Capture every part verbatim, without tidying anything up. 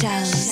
shows.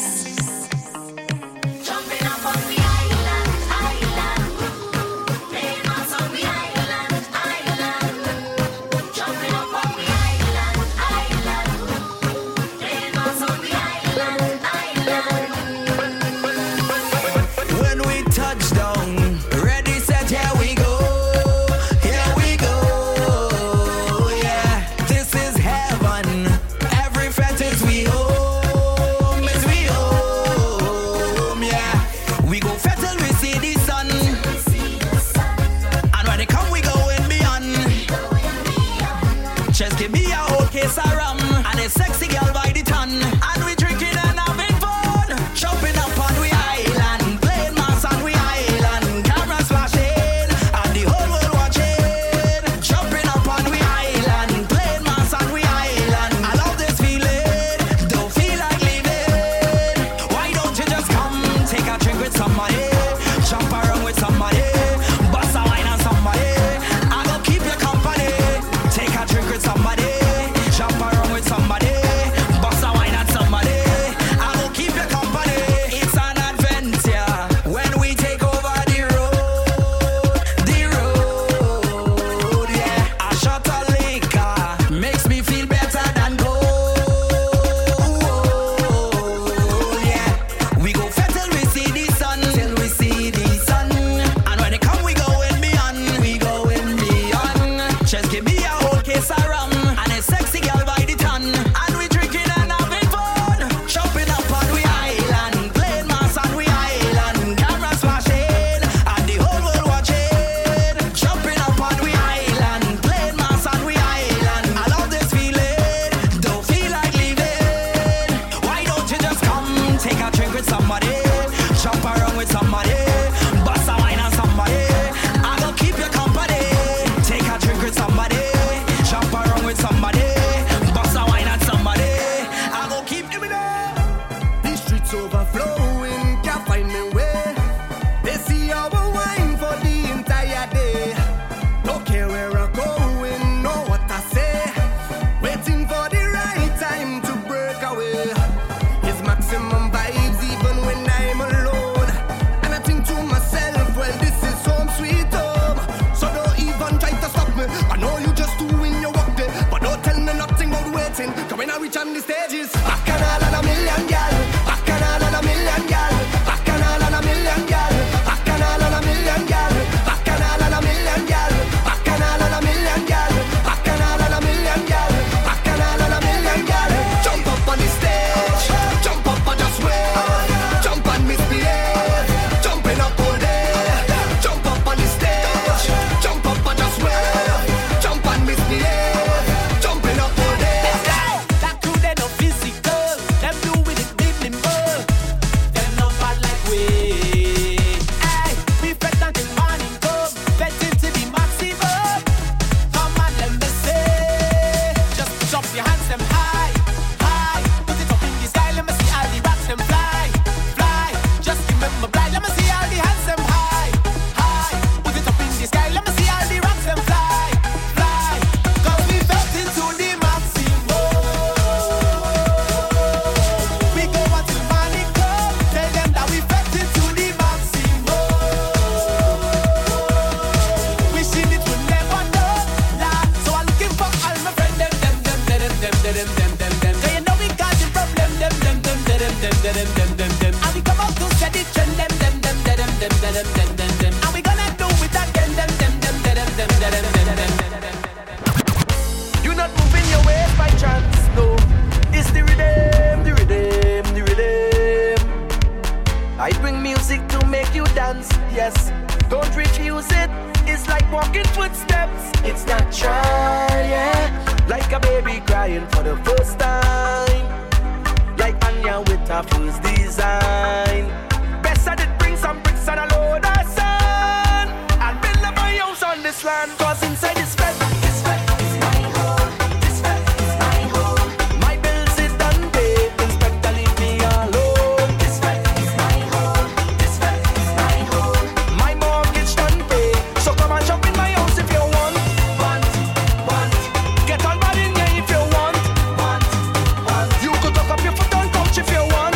If you want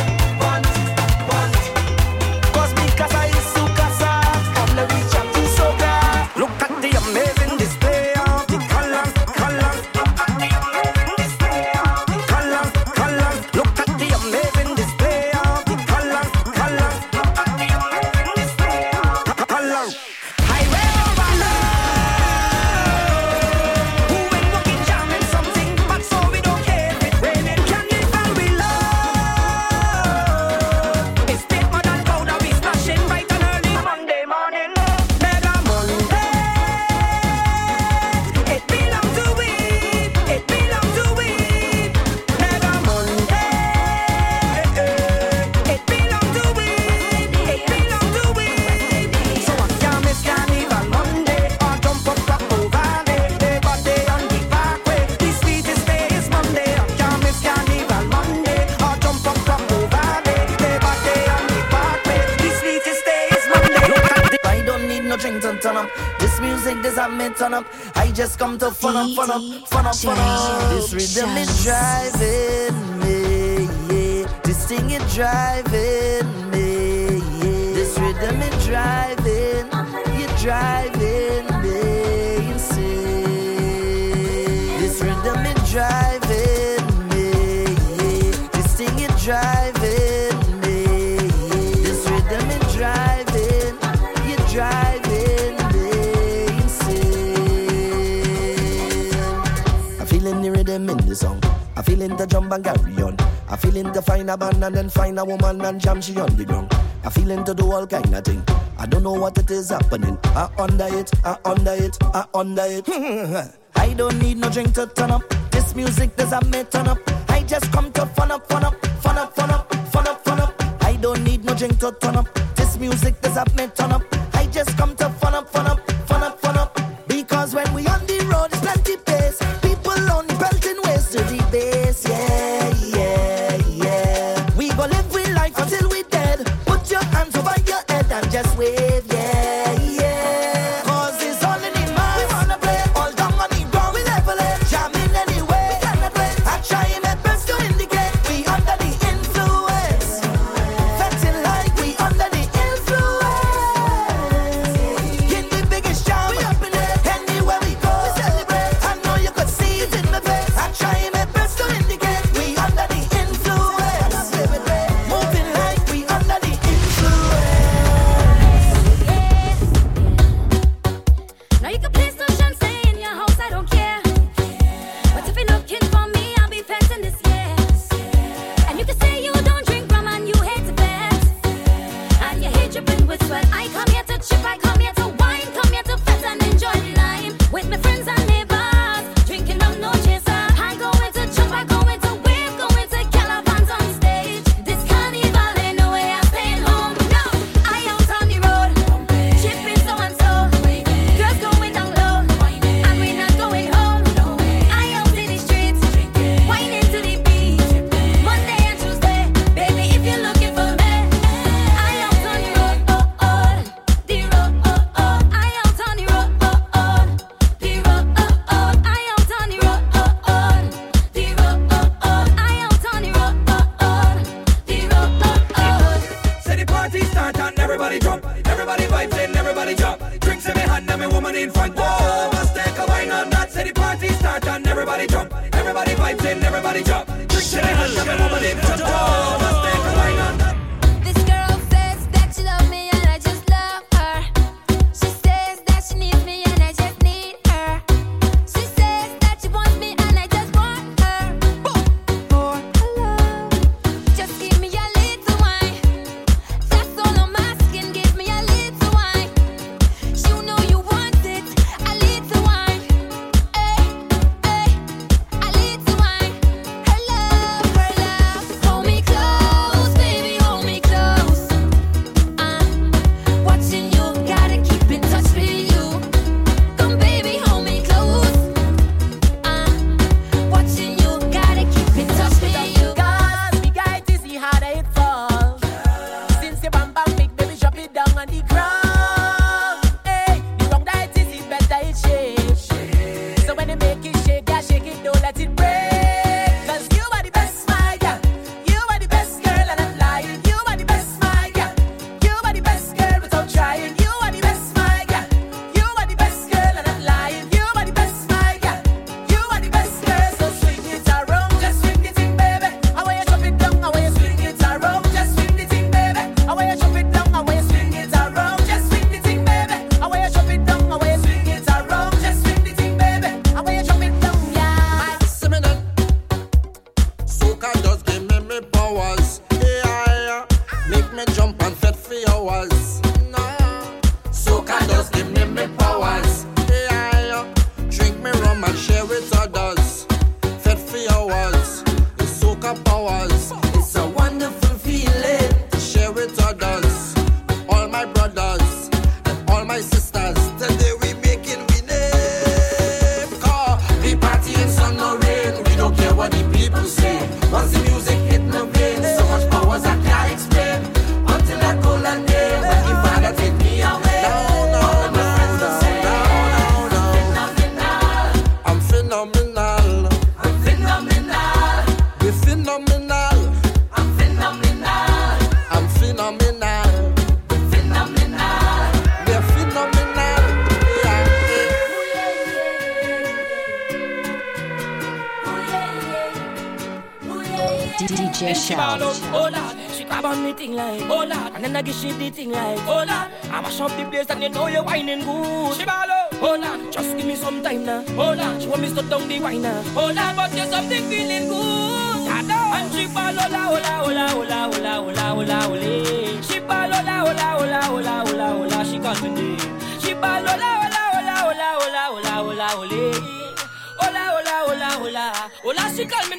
and me turn up. I just come to fun up, fun up, fun up, fun up. This rhythm is driving me, yeah. This thing is driving me, yeah. This rhythm is driving, you're driving me insane. This rhythm is driving me, yeah. This thing is driving. Song. I feel in the jump and carry on. I feel in to find a band and then find a woman and jam she on the ground. I feel in to do all kind of thing. I don't know what it is happening. I under it, I under it, I under it. I don't need no drink to turn up. This music does I make turn up. I just come to fun up, fun up, fun up, fun up, fun up, fun up. I don't need no drink to turn up. This music does I make turn up. I just come to fun up, fun up, fun up, fun up. Because when we on the road, it's plenty pace. People only belting ways to the base, yeah, yeah, yeah. We go live with life until we dead. Put your hands over your head and just wave, yeah, yeah. Cause it's all in the mind. We wanna play all down on the ground. We level it, jamming anyway. We cannot play. I try my best to indicate we under the influence. Fetting like we under the influence. In the biggest jam, we up in it. Anywhere we go, we celebrate. I know you could see it in my face. I try my best to indicate we under the influence. Moving like we under the influence. Now you can please don't jump, stay in your house, I don't care. But if you're looking for me, I'll be passing this year. And you can say you don't drink rum and you hate to bet. And you hate dripping with sweat. I come here to chip, I come here to wine, come here to fest and enjoy the lime with my friends and neighbors, drinking up no chaser. I go into chump, I go into wave, go into caravans on stage. This carnival ain't no way I'm staying home. No, I out on the road, chipping so and so, girls going down low, and we not going home. I out in the streets, whining to the beat, Monday and Tuesday, baby if you're looking for me. I out on the road, oh oh, the road, oh oh. I out on the road, oh oh, the road, oh oh. I out on the road, oh oh, the road, oh oh. I out on the road, oh oh, the road, oh oh. Say the party start and everybody jump. Everybody vibes in, everybody jump. Drinks in my hand and my woman in front. Whoa, must take a wine on that. Say the party start and everybody jump. Everybody vibes in, everybody jump. Drinks in my hand and my woman in front. Whoa, must take a wine on that. This girl says that she loves me and I just love her. She says that she needs me and I just need her. She says that she wants me and I just want her. For love, just give me a little wine. That's all I'm asking, give me a little wine. You know you want it, a little wine. Hey, hey, a little wine. Her love, her love. Hold me close, baby, hold me close. I'm watching you, gotta keep in touch with you. Come, baby, hold me close. I'm watching you, gotta keep in touch with you. Cause me guy dizzy harder it fall. Since you bam bam make baby drop it down on the ground. Hey, the wrong that is it better it shake. So when they make it shake, I shake it, don't let it break. Cause you are the best, my girl. You are the best girl and I'm lying. You are the best, my girl. You are the best girl without trying. You are the best, my girl. You are the best girl and I'm lying. You are the best, my girl. You are the best girl. So swing it around, just swing the thing, baby. I want you chop it down, I want you swing it around, just swing the thing, baby. I want you chop it down, I want you swing it around, just swing the thing, baby. I want you chop it down, I want you swing it around, just swing the thing, baby. I want you chop it down, yeah. Seminal. Soca just give me me powers. Yeah, yeah. Make me jump and fit for hours. Nah. Soca just give me me powers. Yeah, yeah. Drink me rum and share with others. Fit for hours. It's soca powers. It's a wonderful feeling. Share with others. All my brothers and all my sisters. Today we making we name. Cause the party in sun or rain. We don't care what the people say. Once the music hit my veins, so much powers I can't explain. Until I call a name, but if I let it me away, no, no, all of my friends will say, no, no, no. phenomenal. I'm phenomenal. We're phenomenal. I'm phenomenal. I'm phenomenal. We're phenomenal. We're phenomenal. Yeah, yeah. Oh yeah, yeah. Oh yeah, yeah. Oh yeah, yeah. D J Shout. Grab on me thing like, oh lad, and then I give she the thing like, oh lad, I mash up the place and you know you're whining good. She ballo, oh lad, just give me some time now, oh lad, she want me to down the wine now, oh lad, but there's something feeling good. And she ballo, la, ola, ola, ola, ola, ola, ola, ola, she ballo, la, ola, ola, ola, ola, ola, she got me. She ballo, la, ola, ola, ola, ola, ola, ola, ola, ola, ola, ola, ola, ola, she got me.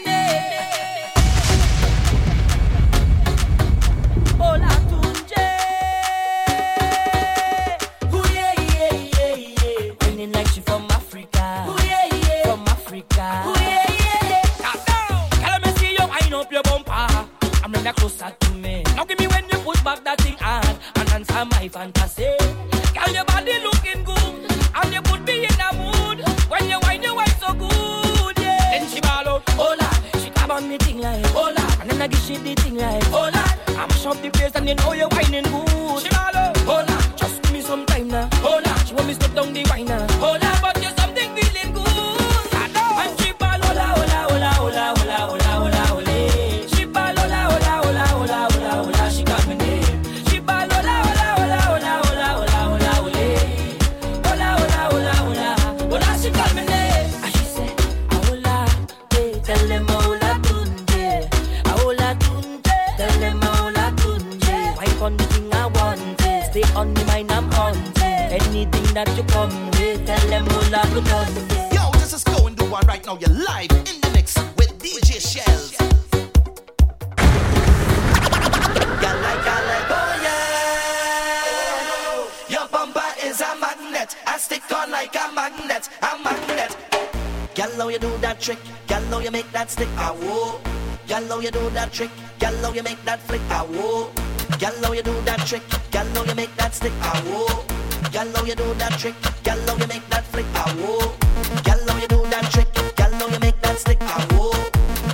Closer to me. Now give me when you put back that thing hard and answer my fantasy. Girl, your body looking good and you put me in the mood. When you wine, you wine so good, yeah. Then she ball out, oh lad, she grab on me thing like, oh lad, and then I give she the thing like, oh lad, I mash up the place and you know you're whining good. She ball out, oh lad, just give me some time now, oh lad, she want me to step down the wine now, oh lad, but you're something feeling good. And she ball, oh la, oh la, oh la, oh la, oh la, oh la, oh la, oh la. Anything that you come with, tell them all I've done. Yo, this is Go and Do One right now. You're live in the mix with D J Shells. You're like, I like, oh yeah. Your bumper is a magnet. I stick on like a magnet, a magnet. Gallo, you do that trick. Gallo, you make that stick. Ah, whoa. Gallo, you do that trick. Gallo, you make that flick. Ah, whoa. Gallo, you do that trick. Gallo, you make that stick. Ah, whoa. Y'all know you do that trick, y'all know you make that flick, ah whoa. Y'all know you do that trick, y'all know you make that stick, ah whoa.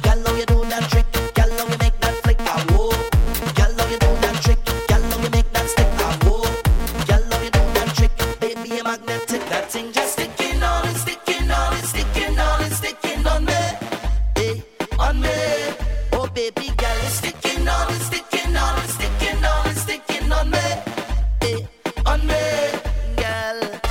Y'all know you do that trick, y'all know you make that flick, ah whoa. Y'all know you do that trick, y'all know you make that stick, ah whoa. Y'all know you do that trick, baby you're magnetic, that thing just sticking on and sticking on and sticking on and sticking on me, hey, on me. Oh baby girl, it's sticking on and sticking on and sticking on and sticking on me, hey, on me.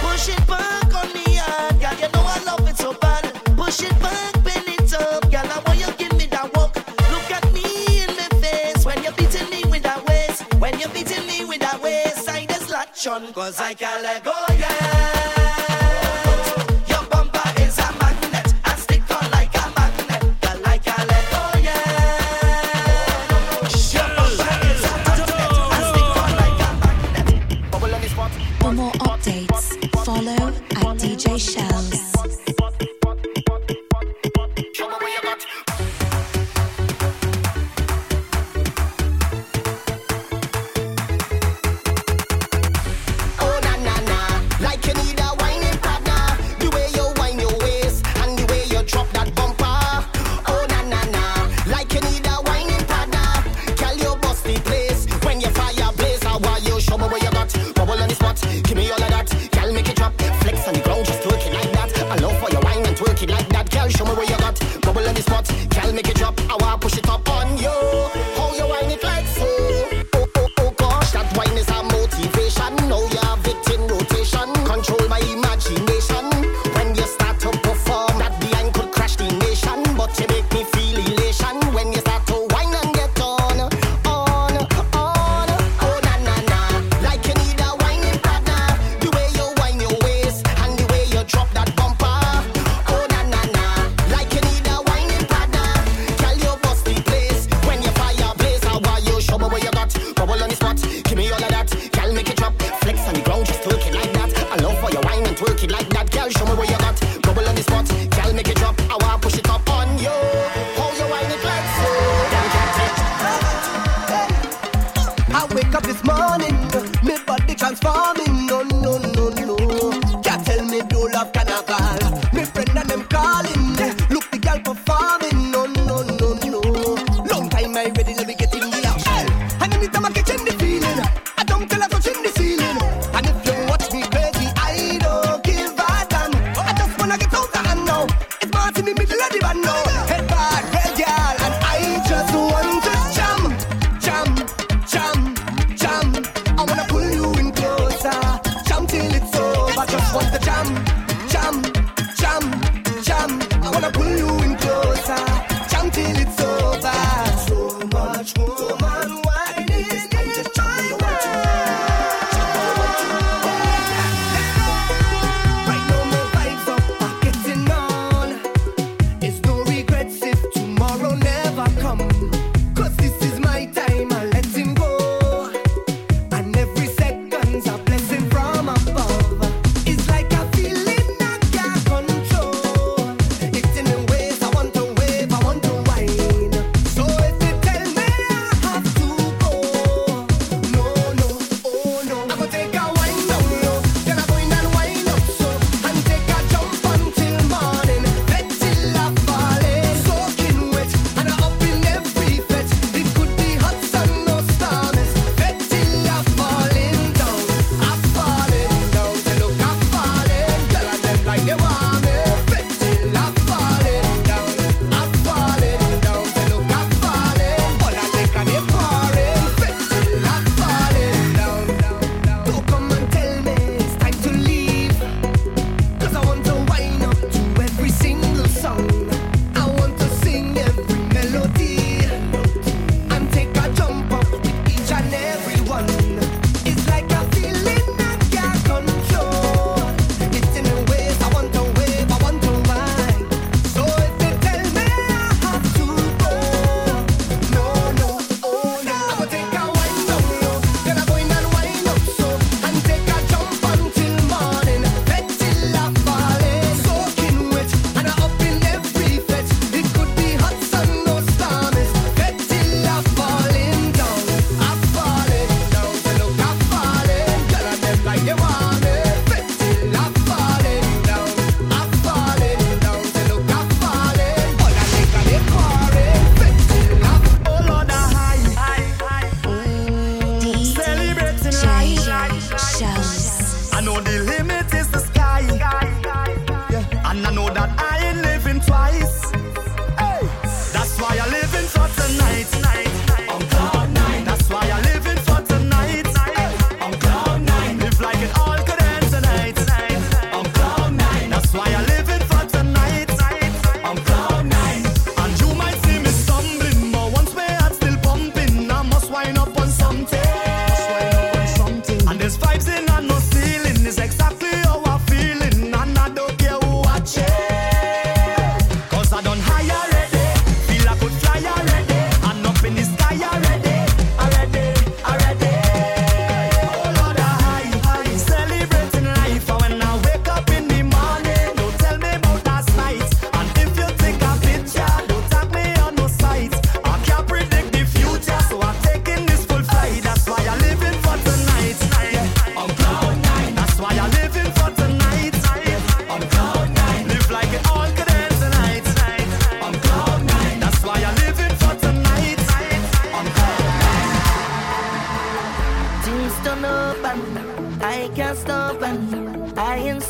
Push it back on me, yeah. Girl, you know I love it so bad. Push it back, bend it up. Girl, I want you give me that walk. Look at me in my face. When you're beating me with that waist. When you're beating me with that waist. I just latch on, cause I can't let go, yeah.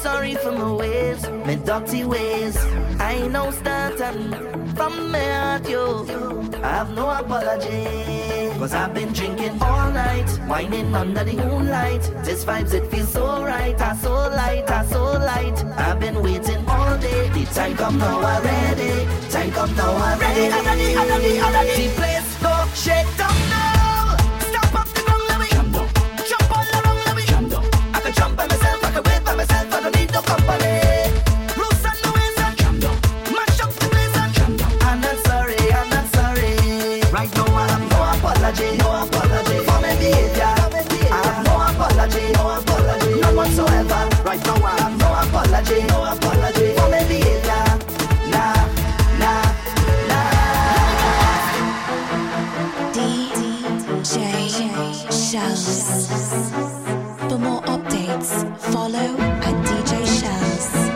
sorry for my ways, my dirty ways. I ain't no starting from my heart, yo. I have no apology, cause I've been drinking all night, whining under the moonlight. This vibes, it feels so right, I so light, I so light. I've been waiting all day, the time come now already. Time come now already. Ready, I'm ready, I'm ready, I'm ready. The place go shake down now. Right now I have no apology, no apology for my behavior. Nah, nah, nah. D J Shells. For more updates, follow at D J Shells.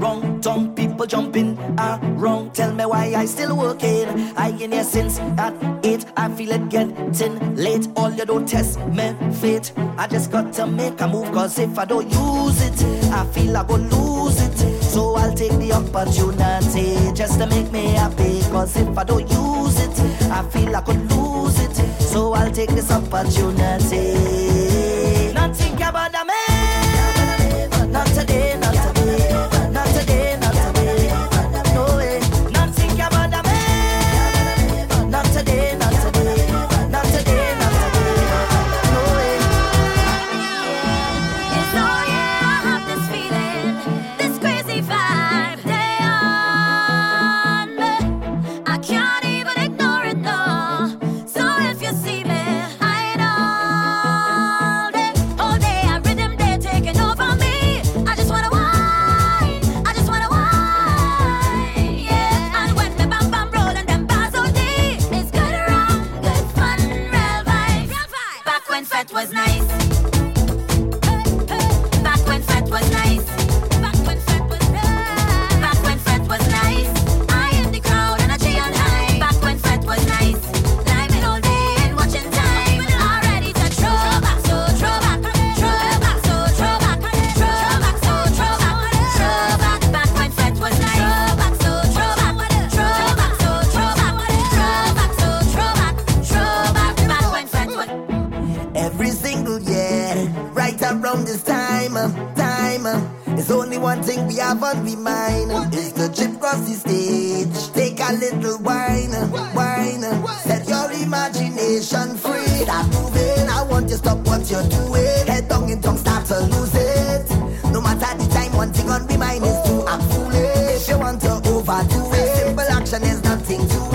Wrong tongue, people jumping are wrong. Tell me why I still working. I in here since at eight. I feel it getting late. All you don't test me fate. I just got to make a move, cause if I don't use it, I feel I go lose it. So I'll take the opportunity just to make me happy, cause if I don't use it, I feel I could lose it. So I'll take this opportunity. Not think about the man. Not today, not today. Is nothing to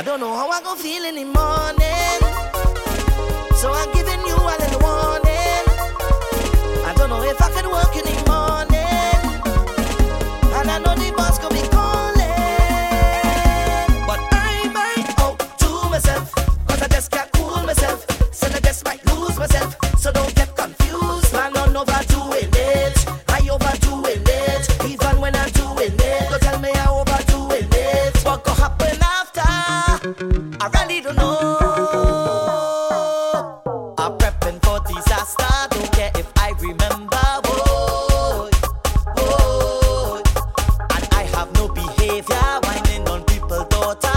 I don't know how I gon' feel in the morning, so I'm giving you a little warning. I don't know if I can work in the morning, and I know the boss gon' be calling, but I might out to myself, cause I just can't cool myself. Said I just might lose myself, so don't get confused, man. I'm overdoing it, I overdoing it, even when I'm doing it. Don't tell me I overdoing it. What gon' happen after? I really don't know. I'm prepping for disaster. Don't care if I remember. Boy, boy, and I have no behavior, whining on people, daughter.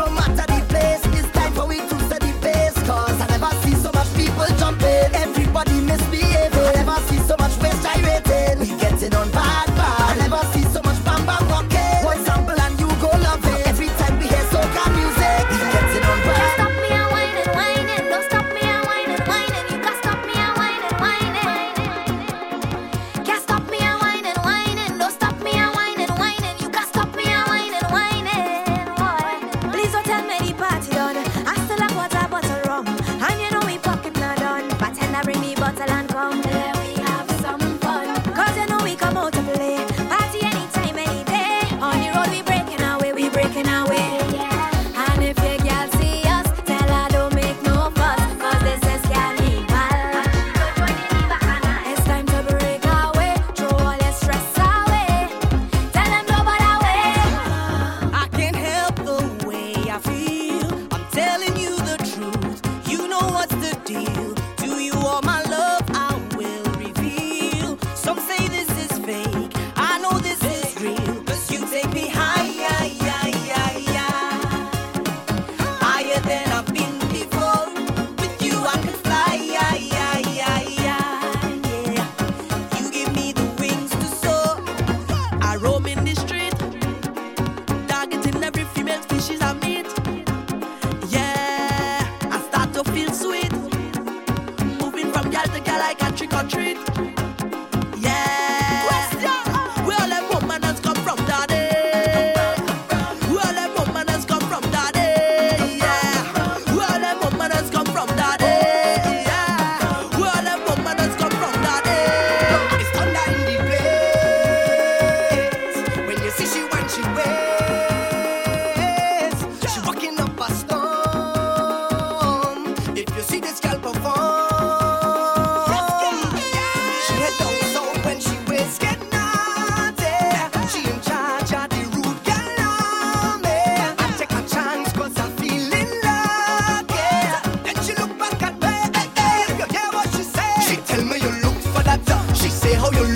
No matter.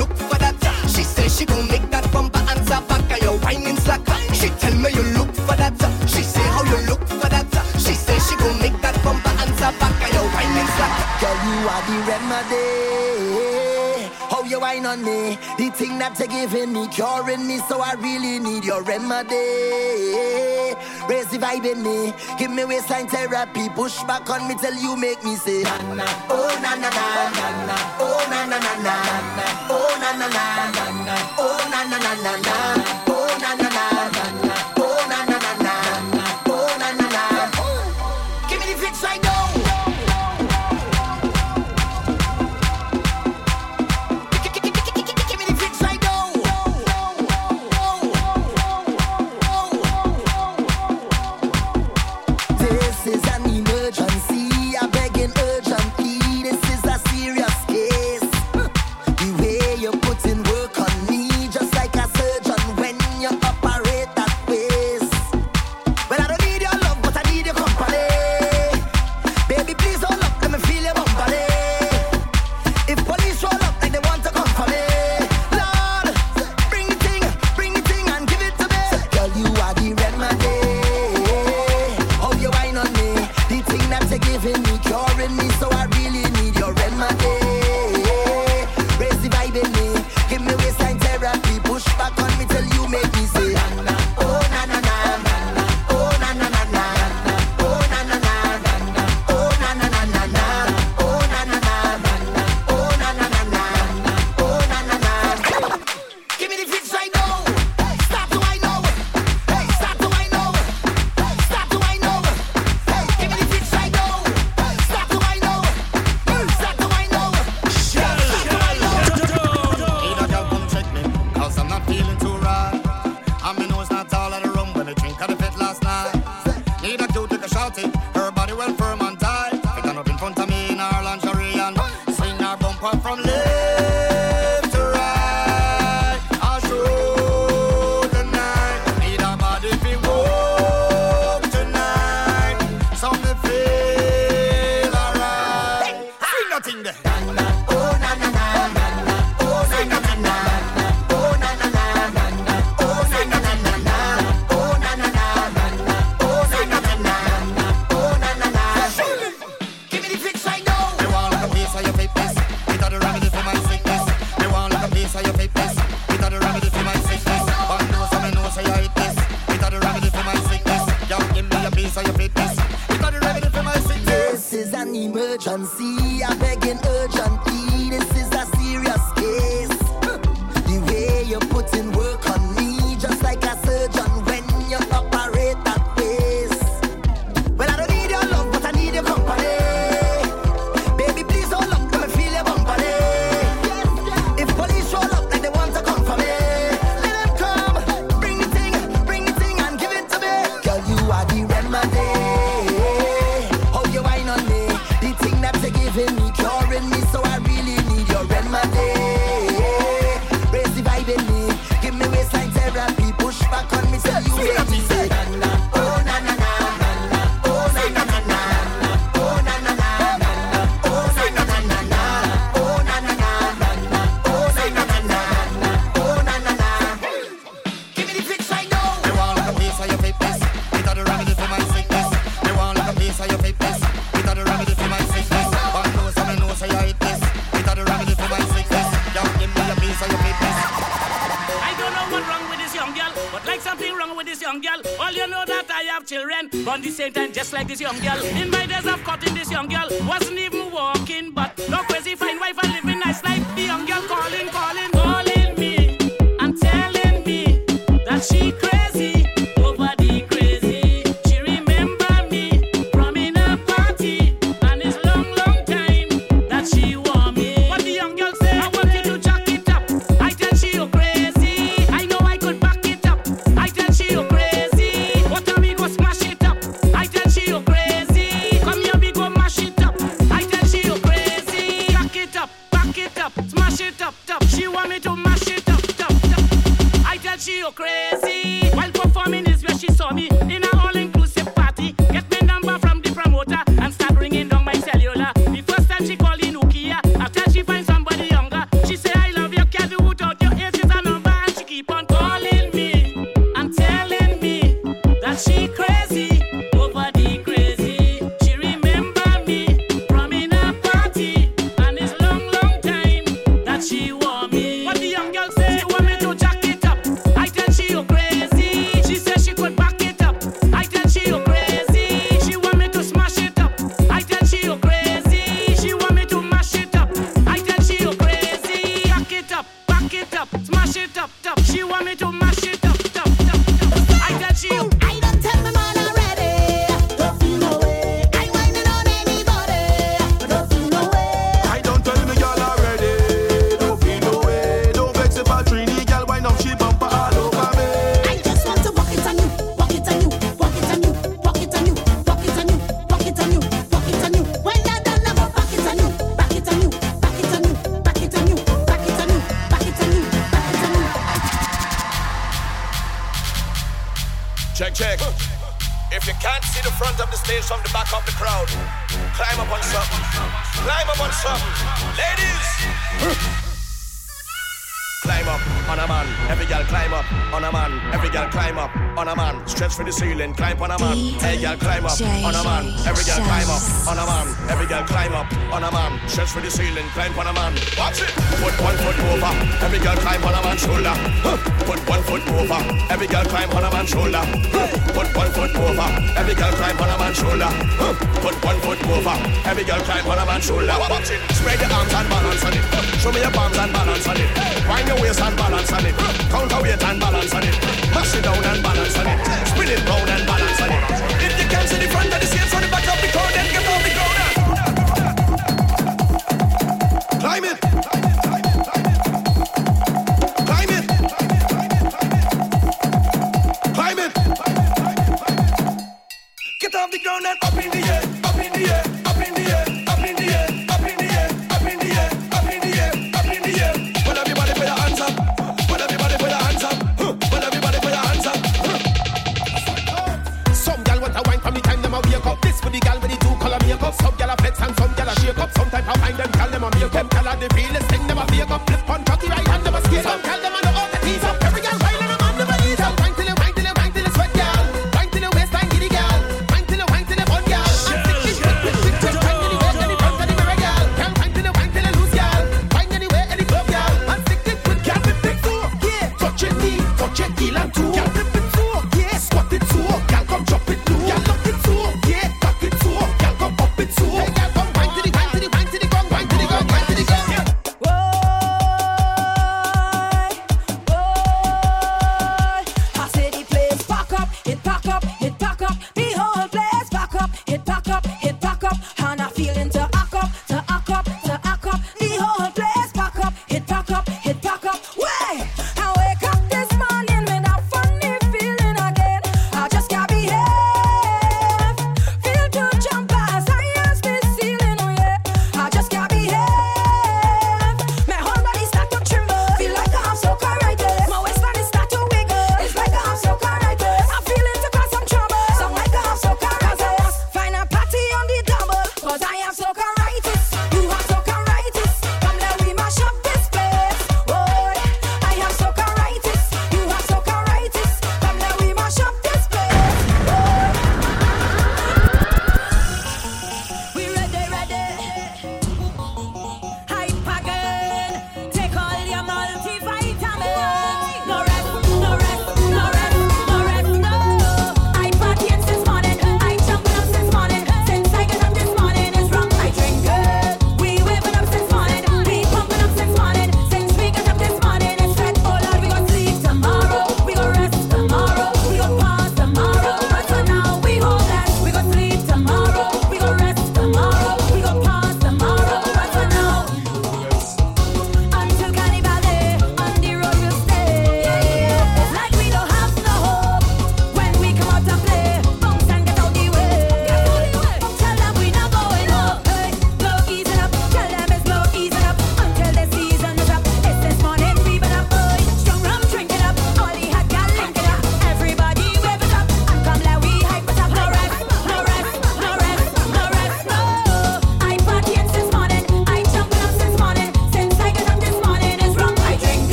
look for that. She says she gon' make that bumper answer back. And you're whining slack. She tell me you look for that. She say how you look for that. She says she gon' make that bumper answer back. And you're whining slack. Girl, you are the remedy. How you whine on me? The thing that you're giving me, curing me. So I really need your remedy. Raise the vibe in me, give me waistline therapy. Push back on me till you make me say na-na. Oh na na na, oh na na na na, oh na na na na, oh na na na na na, oh na na na na, oh na na na na, oh na na na. Give me the fix right now. She said, I love your cat. smash it up, up. She want me to mash it up, up, up, up. I tell she, I don't tell my man already. Don't feel no way. I whining on anybody. Don't feel no way. I don't tell me girl already. Don't feel no way. Don't vex about Trini, girl wine up, she bumper all over me. I just want to walk it on you, walk it on you, walk it on you, walk it on you, walk it on you, walk it on you, walk it on you. When I done, I will back it on you, back it on you. Check, check. If you can't see the front of the stage from the back of the crowd, climb up on something. Climb up on something. Ladies! Climb up on a man. Every girl climb up on a man. Every girl climb up on a man. Stretch for the ceiling. Climb on a man. Hey girl climb up on a man. Every girl climb up on a man. Every girl climb up on a man. Stretch for the ceiling. Climb on a man. Watch it. Put one foot over. Every girl climb on a man's shoulder. Put one foot over. Every girl climb on a man's shoulder. Put one foot over. Every girl climb on a man's shoulder. Put one foot over. Every girl climb on a man's shoulder. Watch it. Spread your arms and balance on it. Show me your palms and balance on it. Wind your waist and balance on it. Count your weight and balance on it. Mash it down and balance on it. Spin it round and balance on it. If you can't see the front of the stage, on the back of the crowd, then get off the crowd. Climb it. Up the ground and up in the air, up in the air, up in the air, up in the air, up in the air, up in the air, up in the air, up in the air. Well, everybody.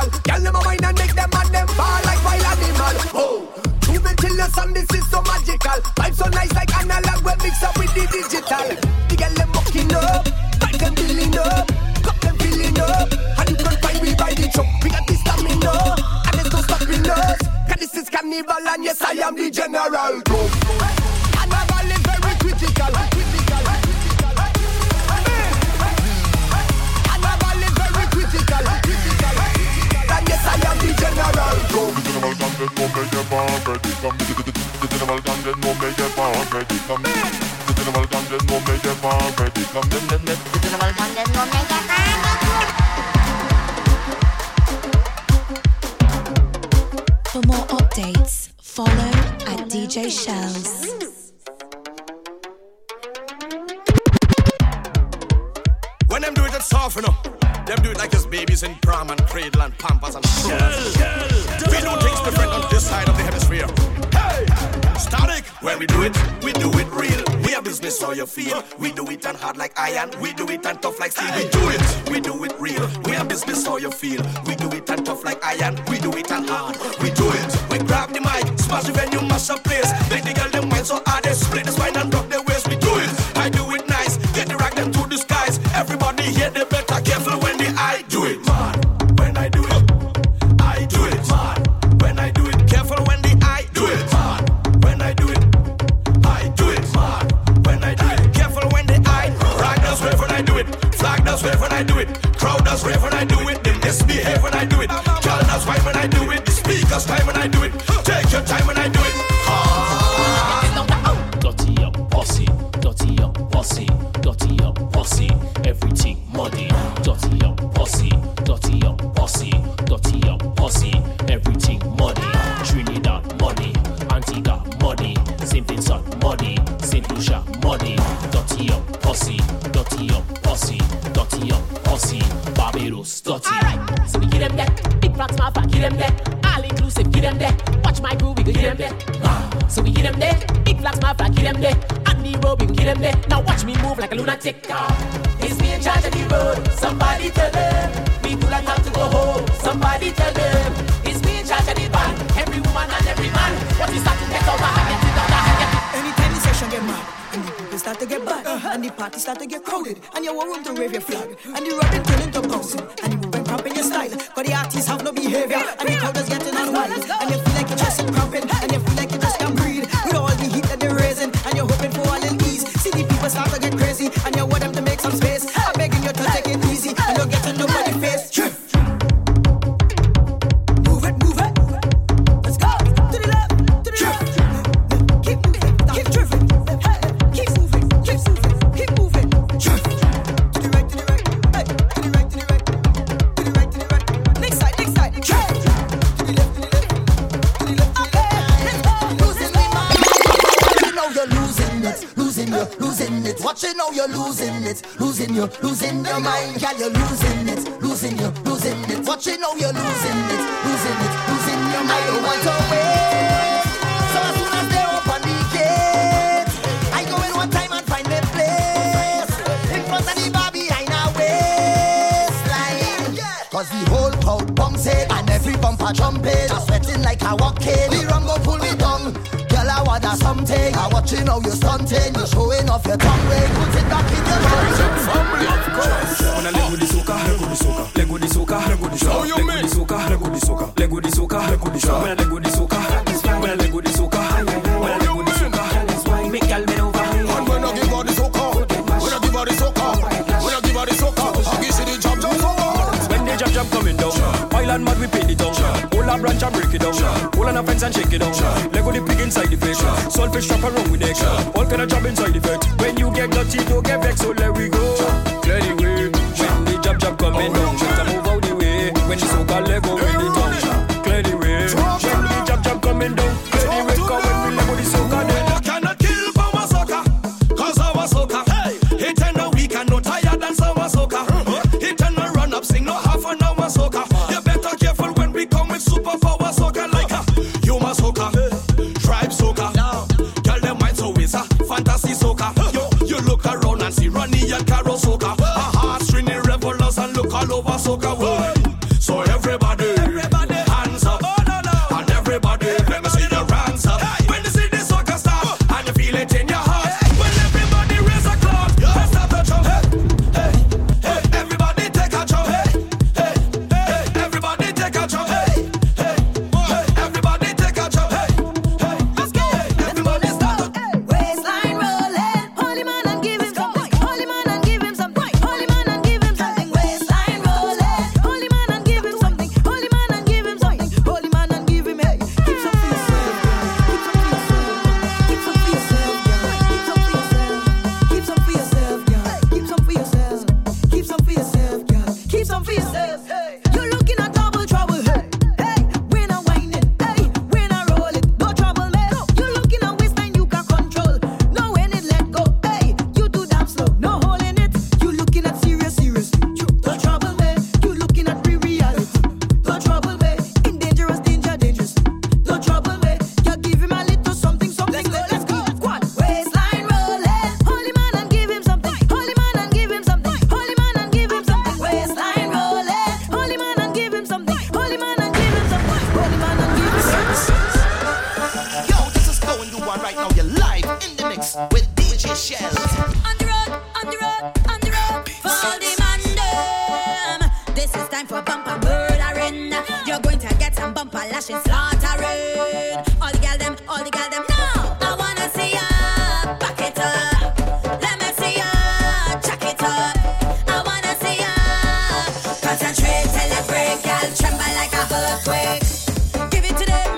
down. Girl, them a wine and make them and them fall like wild animal. Oh, move it till the sun, this is so magical. Vibe so nice like analog, we mix up with the digital. The girl, them walking up, vibe them feeling up, cup them feeling up. And you can find me by the truck. We got the stamina, and it's no stopping us. 'Cause this is Carnival, and yes, I am the general. Carnival is very critical. For more updates, follow at D J Shells. When them do it, it's soft enough. Them do it like us babies in pram and cradle and pampers and shell, shell. We do things different on this side of the hemisphere. Hey, static. When we do it, we do it real. We are business, so you feel. We do it and hard like iron. We do it and tough like steel. We do it, we do it real. We are business, so you feel. We do it and tough like iron. We do it and hard. We do it. We grab the mic, smash the venue, mash up place. Make the girl them wine so hard they split the spine and rock their waist. We do it. I do it nice. Get the rack them to the skies. Everybody here, they better careful when. I do it, man, when I do it. I do it, man, when I do it. Careful when the I do it, man, when I do it. I do it, man, when I do it. Careful when the I. Flag does wave when I do it. Flag does wave when I do it. Crowd does wave when I do it. They misbehave when I do it. Child does wine when I do it. The speakers time when I do it. Take your time when I do it. Ah. Dirty up, bossy. Dirty up, bossy. Dirty up, bossy. Everything muddy. Dirty up. Bossy, dirty up, bossy, dirty up, bossy. Everything muddy, Trinidad muddy, Antigua muddy, Saint Vincent muddy, Saint Lucia muddy. Dirty up, bossy, dirty up, bossy, dirty up, bossy. Barbados dirty. Alright, so we give them that. Big fat small fat, give them that. All inclusive, give them that. Watch my groove, we go give them that. So we give them that. Big fat small fat, give them that. And the road, we go give them that. Now watch me move like a lunatic. It's me in charge of the road. Somebody tell them. People that have to go home. Somebody tell them. It's me in charge of the van. Every woman and every man. Once you start to get over, I get it over, I get it. Anytime the session get mad, and the people start to get bad, uh-huh. And the party start to get crowded, and you want room to wave your flag, and the rubbing turning to bouncing, and the movement cramping your style. But the artists have no behavior, and the crowd is getting unwild, and you feel like you're just in cramping, and you feel like you just can't breathe with all the heat that they're raising, and you're hoping for a little ease. See the people start to get crazy, and you want them to make some space. You're losing your mind, girl. You're losing it, losing you, losing it. What you know, you're losing it, losing it, losing your mind. I don't want to wait. So as soon as they open the gate, I go in one time and find a place in front of the bar behind a waistline. Cause the whole crowd bumps it and every bumper jumping. I'm sweating like a walking. The rum go pull me down. Girl, I want something. I watch you know you're stunting. You're showing off your tongue ring. Put it back in your mouth. Show your man. Soca, lego di soca, lego di soca, lego di soca. When I lego di soca, when I lego di soca, when I lego di soca, make y'all bend over. And when I give out the soca, when I give out the soca, when I give out the soca, I give see the jump jump soca. When the jump jump coming down, island mad we pin it down. Pull a branch and break it down. Pull an offense and shake it down. Lego the pig inside the pit. Saltfish trap around with eggs. All kind of jump inside the pit. When you get dirty, don't get vexed. So let we go. Clear the way. When the jump jump coming down. When the soca lego, when the jump, clear the way. When the jump jump coming down, clear the way. Cause when we lego the soca, then I cannot kill for my soca. Cause our soca, hey, it ain't no weak and no tired than our soca. It ain't no run up, sing no half an hour soca. You better careful when we come with super power soca. Like a human soca, tribe soca. Girl, them minds always a fantasy soca. Yo, you look around and see Ronnie and Carol soca. A heart string in revelers and look all over soca. So everybody chest. On the road, on the road, on the road, for the mandem. This is time for bumper murdering. You're going to get some bumper lashes slaughtering. All the girl them, all the girl them. Now I wanna see ya back it up. Let me see ya chuck it up. I wanna see ya concentrate till you break, girl tremble like a earthquake. Let's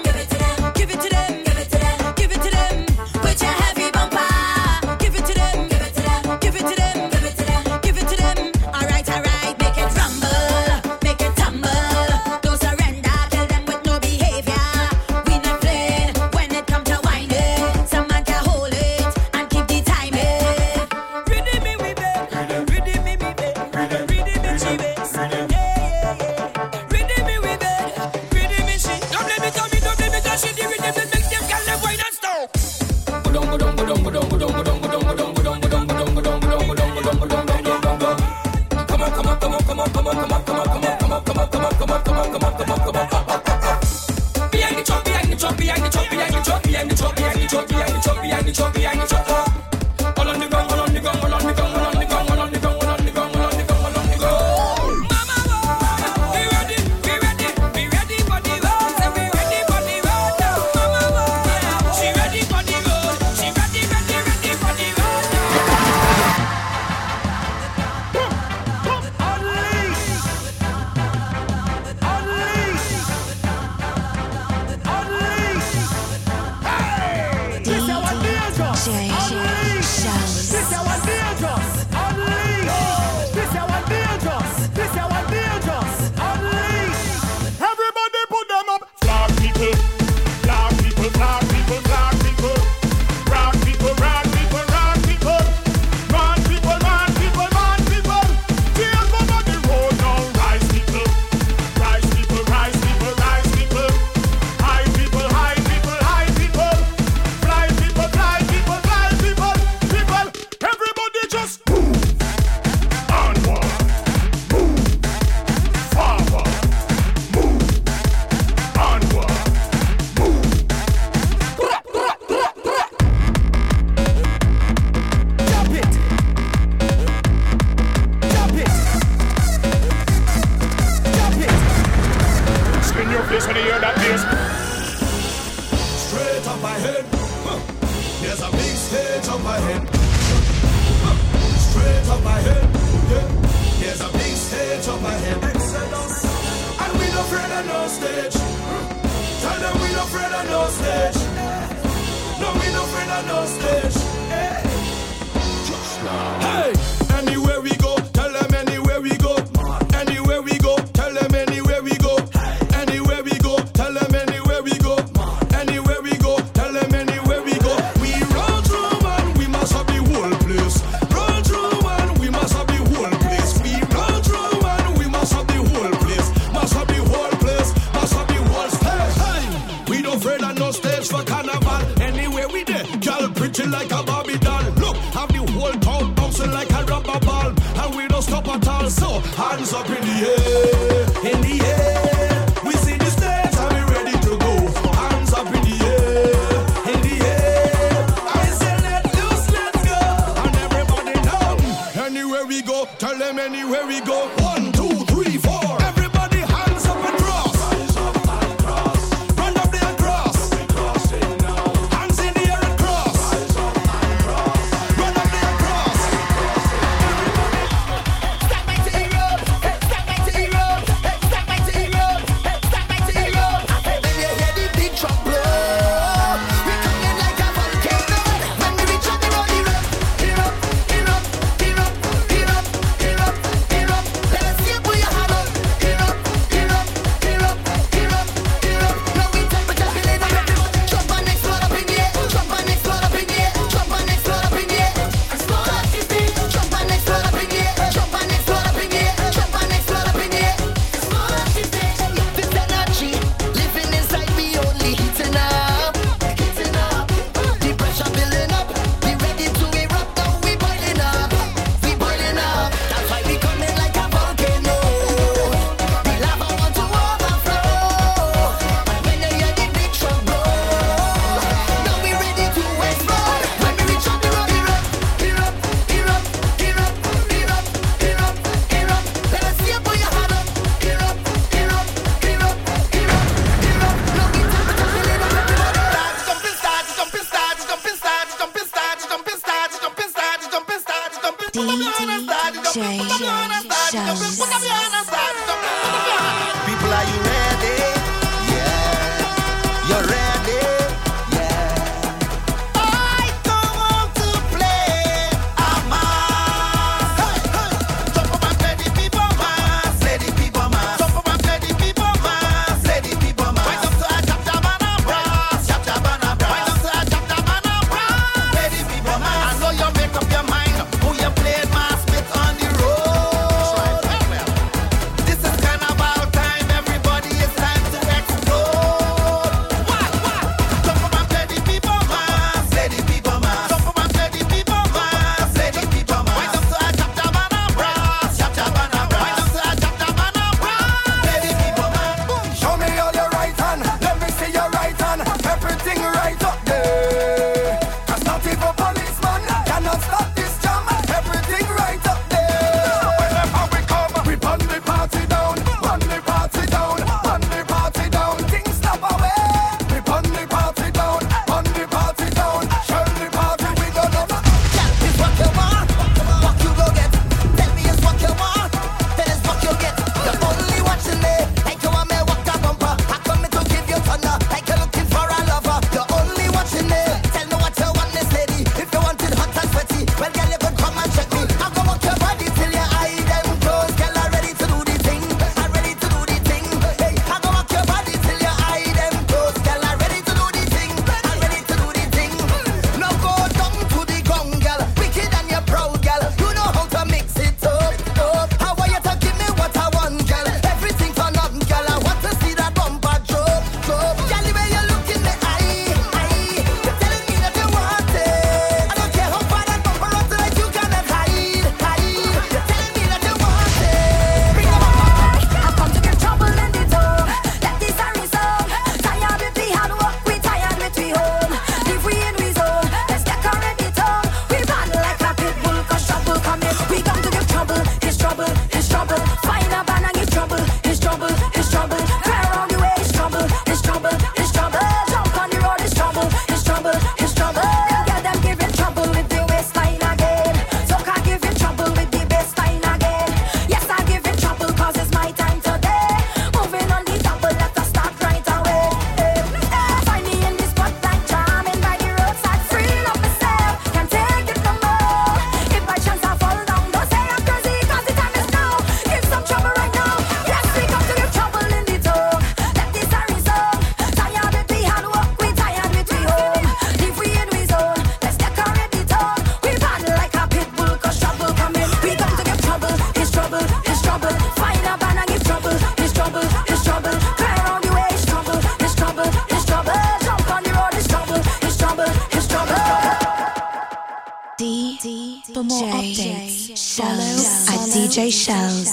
D J shows.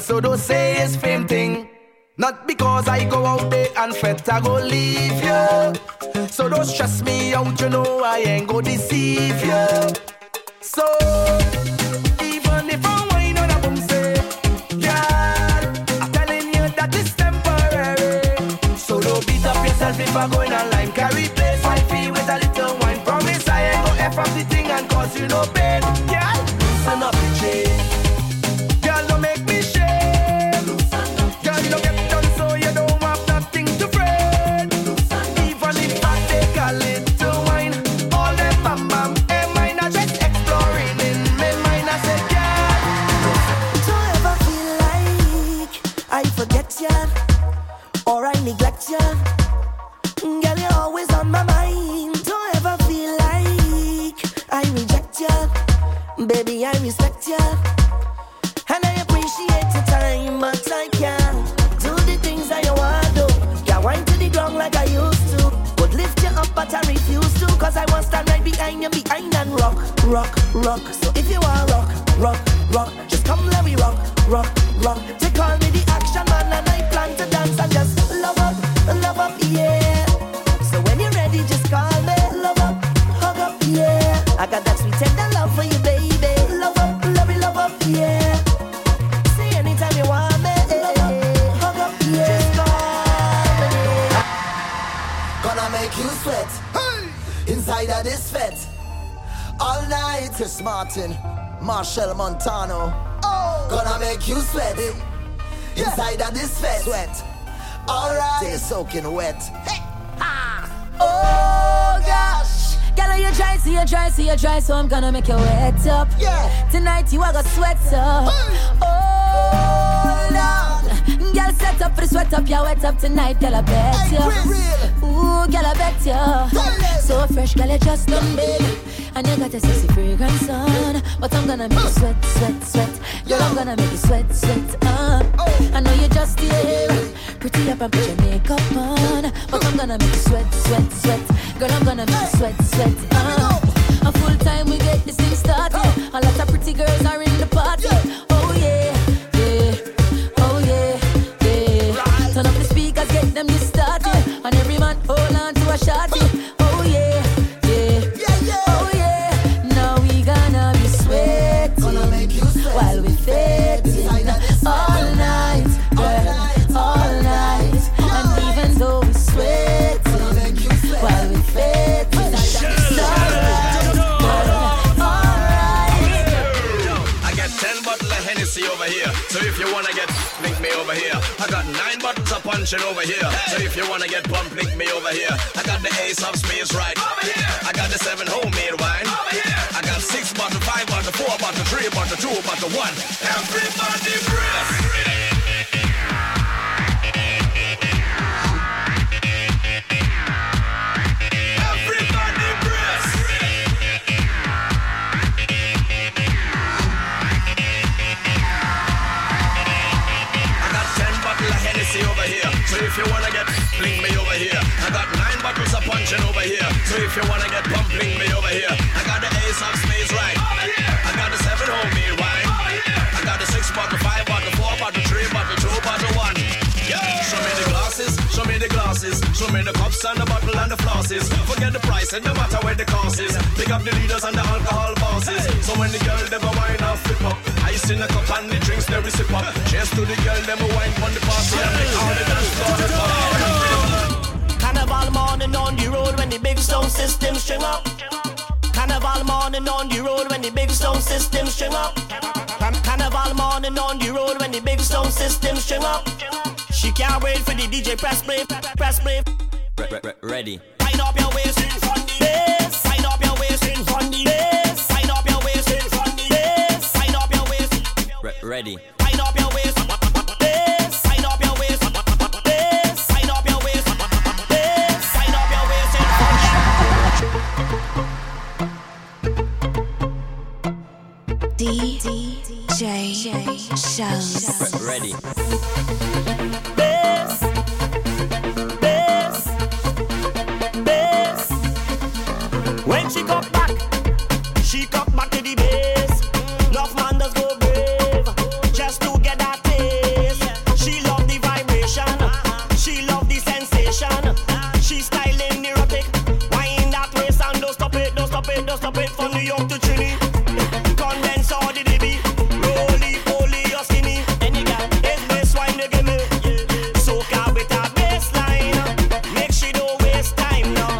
So don't say it's fame thing. Not because I go out there and fet, I go leave you. So don't stress me out, you know I ain't go deceive you. So even if I whine on a boom say, girl, I'm telling you that it's temporary. So don't beat up yourself if I go in a line. Carry place my feet with a little wine. Promise I ain't go F up the thing and cause you no pain. Girl, listen up the chain. Marshall Montano, oh. Gonna make you sweat, yeah. Inside of this fest, sweat, alright, stay soaking wet, hey. Ah. Oh gosh, girl, you dry, so you dry, so you dry, so I'm gonna make you wet up, yeah. Tonight you are gonna sweat up, hey. Oh Lord, girl, set up for the sweat up, you wet up tonight, girl, I bet hey, you, ooh, girl, I bet you, so fresh, girl, you just done baby. And you got a sexy fragrance on, but I'm gonna make you sweat, sweat, sweat. Yeah, I'm gonna make you sweat, sweat, uh. Oh. I know you just here, pretty up and put your makeup on, but I'm gonna make you sweat, sweat, sweat. Girl, I'm gonna make you sweat, sweat, uh. A full time we get this thing started. A lot of pretty girls are in the party. Oh yeah, yeah, oh yeah, yeah. Turn up the speakers, get them this started, and every man hold on to a shawty. Over here, hey. So if you wanna get pumped, link me over here. I got the ace of space right over here. I got the seven homemade wine over here. I got six bottle, five bottle, four bottle, three bottle, two bottle, one. Everybody breath. Everybody breath. I got ten bottle of Hennessy over here. So if you wanna get bling me over here, I got nine bottles of punching over here. So if you wanna get pump, bling me over here. I got the ace of space right over here. I got the seven homemade wine over here. I got the six bottle, five bottle, four bottle, three bottle, two bottle, one. Yeah. Show me the glasses, show me the glasses, show me the cups and the bottle and the flosses. Forget the listen, no matter where the cause is. Pick up the leaders and the alcohol bosses. So when the girl them a wine and flip up, ice in the cup and the drinks they sip up. Cheers to the girl them a wine on the party and make all the dance floor the party. Carnival morning on the road when the big sound system string up. Carnival morning on the road when the big sound system string up. Carnival morning on the road when the big sound system string up. She can't wait for the D J press play, press play. Re- re- ready. Sign up your waist in front of the bass. Sign up your waist in front of the bass. Sign up your waist in front of the bass. Sign up your waist. Re- ready. Sign up your waist. Sign up your waist. Sign up your waist. Sign up your waist in front of the D J shows. Re- ready. She got back, she got back to the base. Love man does go brave, just to get that taste. She love the vibration, she love the sensation. She's styling neurotic, wind that waist and don't stop it, don't stop it, don't stop it. From New York to Trinidad, condense all the debit, roly poly or skinny. Any girl, it's this wine you give me. Soca with a bassline, make she don't waste time now.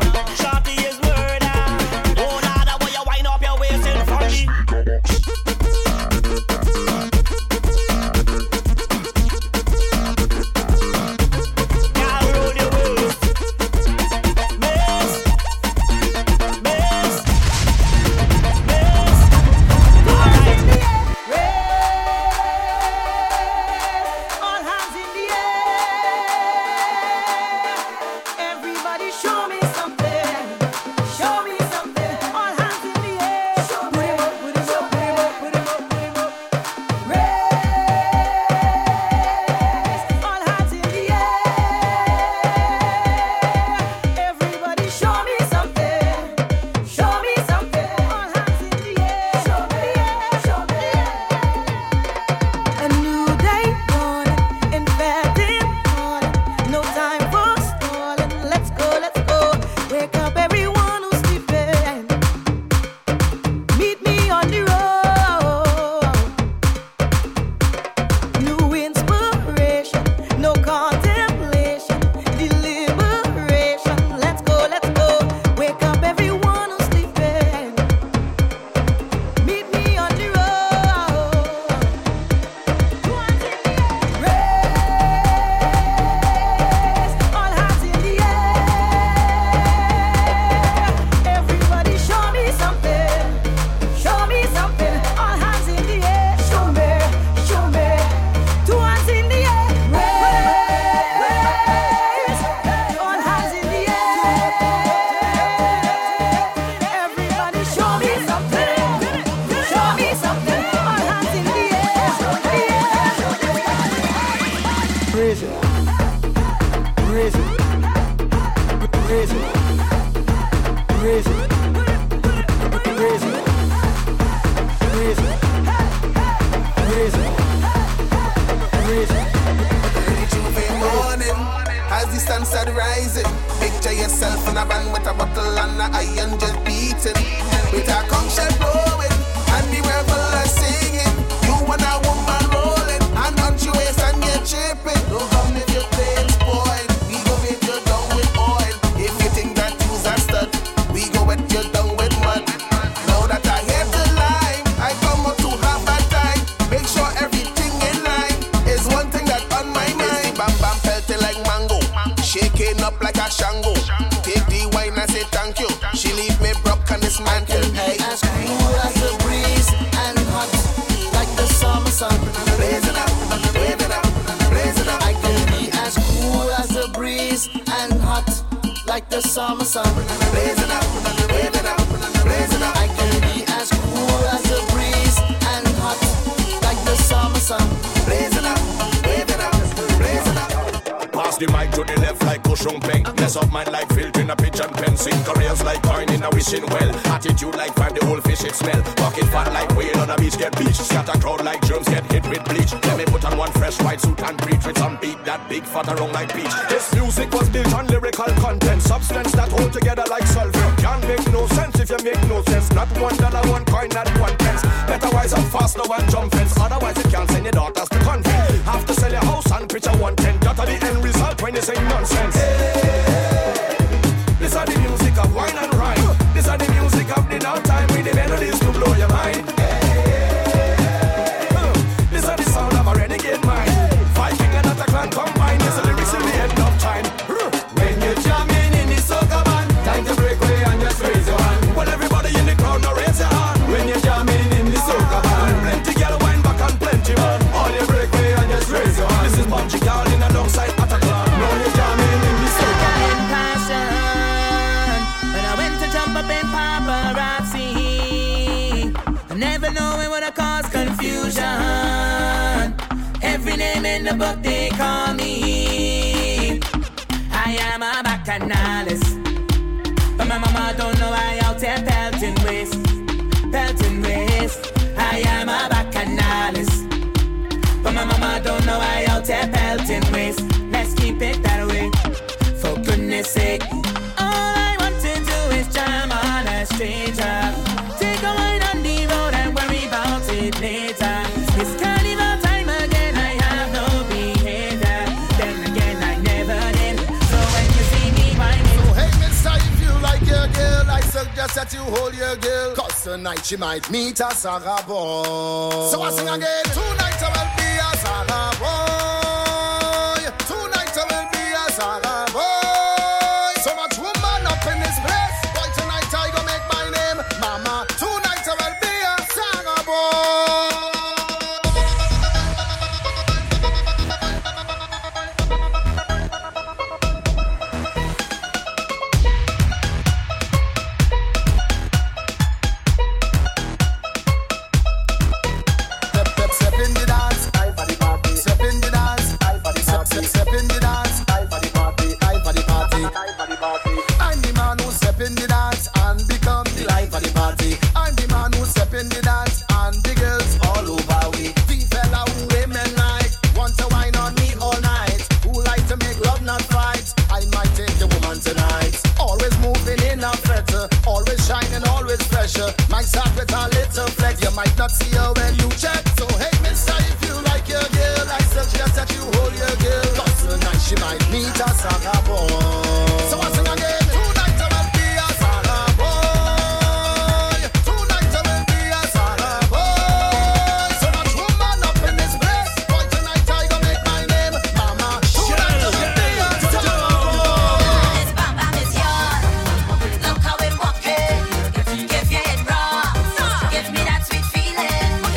The mic to the left like Kushung Peng. Mess up mind like filter in a pigeon pencil. Careers like coin in a wishing well. Attitude like find the old fish it smell. Pocket fat like whale on a beach get bleached. Scatter crowd like germs get hit with bleach. Let me put on one fresh white suit and preach with some beat that big fat around like peach. This music was built on lyrical content, substance that hold together like sulfur. Can't make no sense if you make no sense. Not one dollar, one coin, not one pence. Better wise up fast now and jump fence. Otherwise you can't send your daughters to convent. Have to sell your house and picture one ten. Gotta the end result when you say nonsense. Hey, this are the music of wine and rhyme. This are the music of the downtime with the melodies to blow your mind. But they call me. I am a bacchanalist, but my mama don't know I out here pelting waste, pelting waste. I am a bacchanalist, but my mama don't know I out here pelting waste. Let's keep it that way, for goodness sake. All I want to do is jam on a stranger. Take a wine on the road and worry about it later. It's Carnival time again. Just that you hold your girl, cause tonight she might meet a Sarah boy. So I sing again. Tonight I will be a Sarah boy. Tonight I will be a Sarah boy. So much woman up in this place. Boy, tonight I go make my name, Mama. Tonight I will be a Sarah boy. Give me that sweet feeling.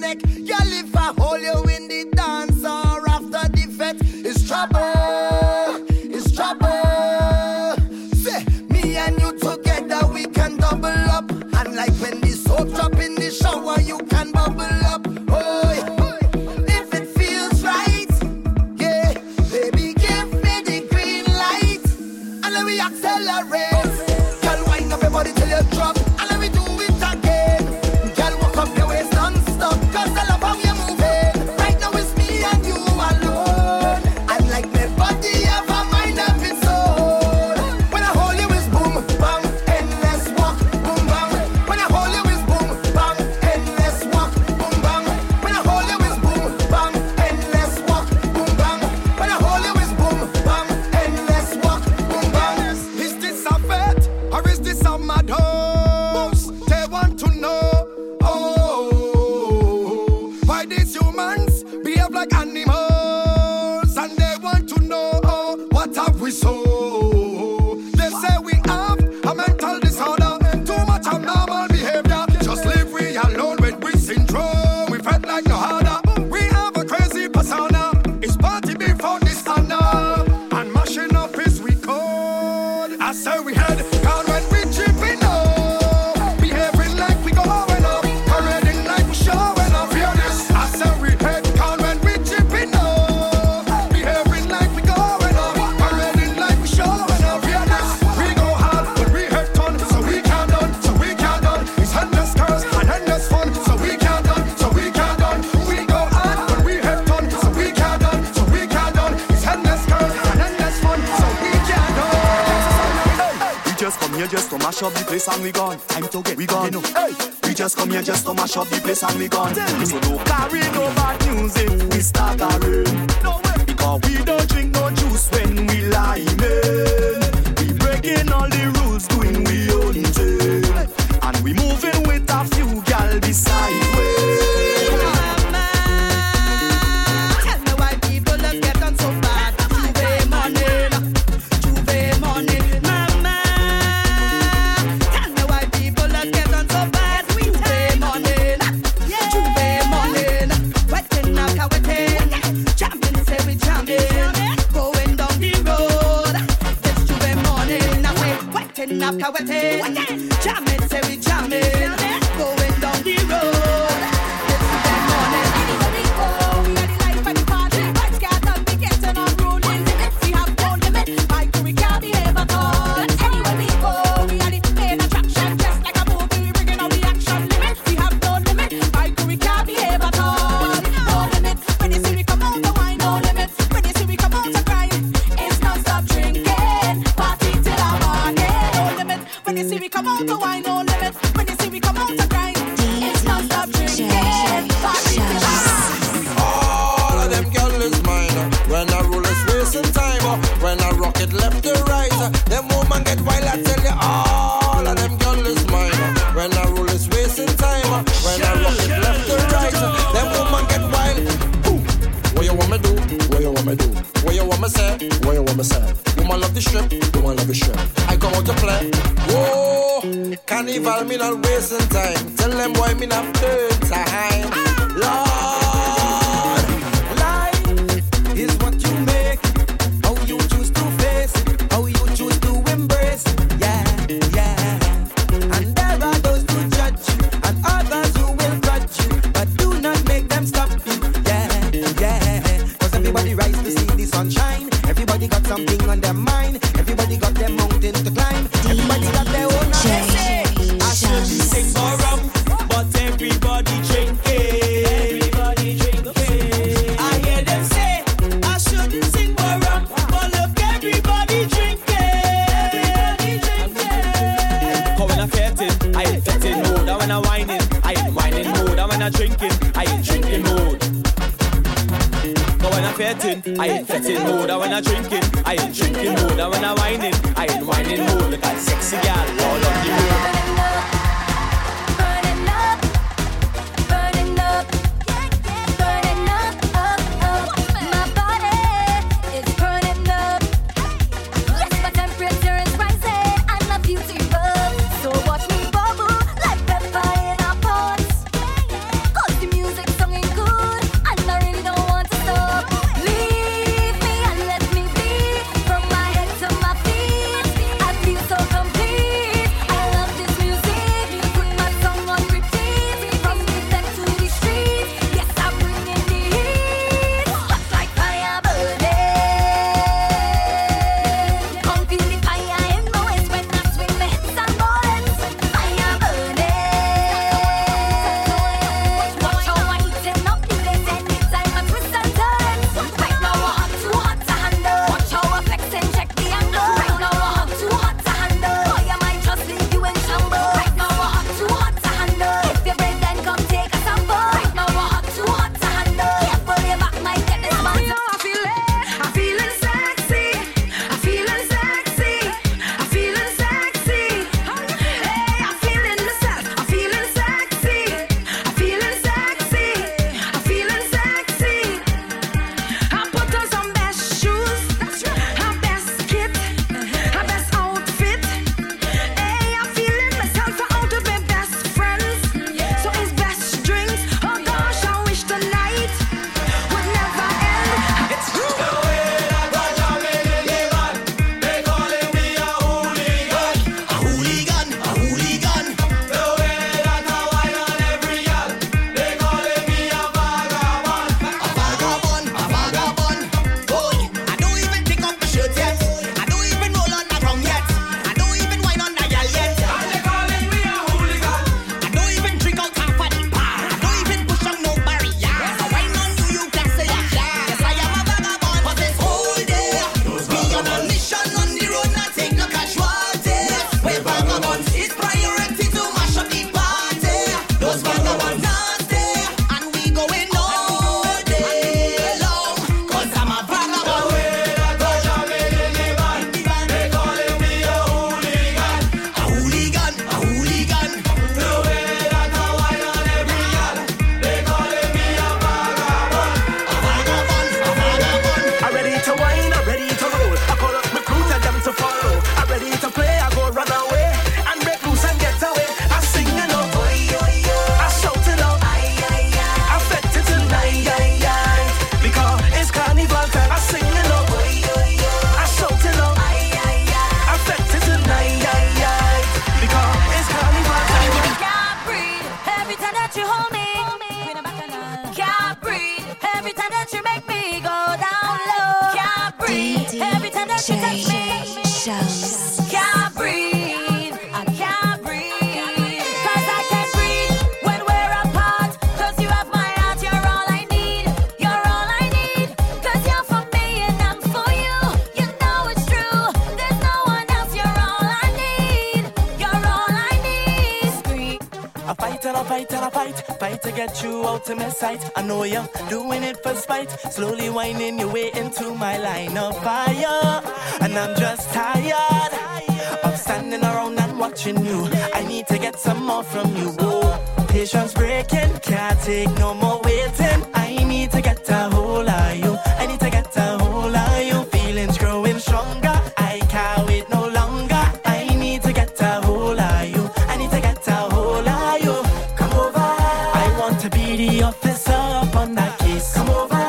neck. You live a hole, you in the dance or after the vet. It's trouble, it's trouble. Say, me and you together we can double up. And like when the soap drop in the shower, you can bubble up. Oh yeah. And we gone, time to get we gone. You know, hey. We just come here just to mash up the place and we gone. Damn. So don't carry no bad music, we start a rain. No way, because we don't drink no juice when we lie in. We breaking all the rules, doing we own thing, hey. And we moving with a few gal beside way. Mama, tell me why people are getting so bad. Juve morning, Juve morning. Up how it is, jamming, say we jamming, going down the road. It's the morning, anybody go? We are the life and the party, but scatter we get on our road. Limits we have no limit, like we can't behave at all. Anywhere we go, we are the main attraction, just like a movie, bringing out the action. Limits we have no limit, like we can't behave at all. No limits, when you see we come out the wine, no limits, when you see we come out the crime, it's not stop drinking, party till our morning. When you see we come out to wine, no limits. When you see we come out to grind, it's not stop drinking. All of them girls is mine. When I roll is wasting time. When I rock it left to right, them woman get wild, I tell you. All of them girls is mine. When I roll is wasting time. When I rock it left to right, them woman get wild. What you want me do? What you want me do? What you want me say? What you want me say? Woman love the strip, woman love the strip. I come out to play. Whoa, Carnival, me not wasting time. Tell them boy, me not play time. Lord, life is what you make. How you choose to face it, how you choose to embrace it. Yeah, yeah. And there are those who judge you, and others who will touch you, but do not make them stop you. Yeah, yeah. Cause everybody rise to see the sunshine. Everybody got something on their mind. Everybody got their mountain to climb. Everybody got their own message. I should be sing for rum, but everybody drinking. Everybody drinking. I hear them say, I shouldn't sing for rum, but look, everybody drinking. Everybody drinking. Cause when I fettin', I ain't fettin' mood. And when I whining, I ain't whining mood. And when I drinking, I ain't drinking mood. When I fettin', I ain't fettin' mood. And when I drinkin', I ain't drinkin' mood. And when I whinin', I ain't whinin' mood. Look at sexy gal all on the road. Burnin' up, burnin' up, burnin' up, up, up. My body is burnin' up. Yes, my temperature is rising. I'm not beautiful, so watch me bubble like pepper in our pots. Cause the music. every time that you touch me. Shows. Can't breathe, I can't breathe, 'cause I can't breathe when we're apart. 'Cause you have my heart, you're all I need, you're all I need. 'Cause you're for me and I'm for you, you know it's true. There's no one else, you're all I need, you're all I need. I fight and I fight and I fight, fight to get you out of my sight. I know you're doing it for spite, slowly winding your way into my line of fire. And I'm just tired of standing around and watching you. I need to get some more from you. Whoa. Patience breaking, can't take no more waiting. I need to get a hold of you. I need to get a hold of you. Feelings growing stronger, I can't wait no longer. I need to get a hold of you. I need to get a hold of you. Come over. I want to be the officer up on that case. Come over.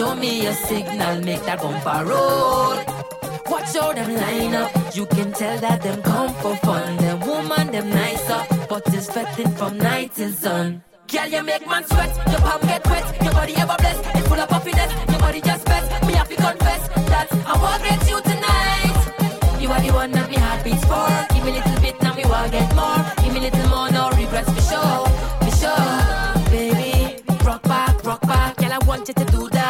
Show me a signal, make that bumper roll. Watch how them line up. You can tell that them come for fun. Them woman, them nicer, but it's sweating from night till sun. Girl, you make man sweat, your palm get wet. Your body ever blessed, it's full of happiness. Your body just best, me have to confess that I will get you tonight. You are the one that me heart beats for. Give me a little bit, now me will get more. Give me a little more, no regrets for sure, for sure. Baby, rock back, rock back. Girl, I want you to do that.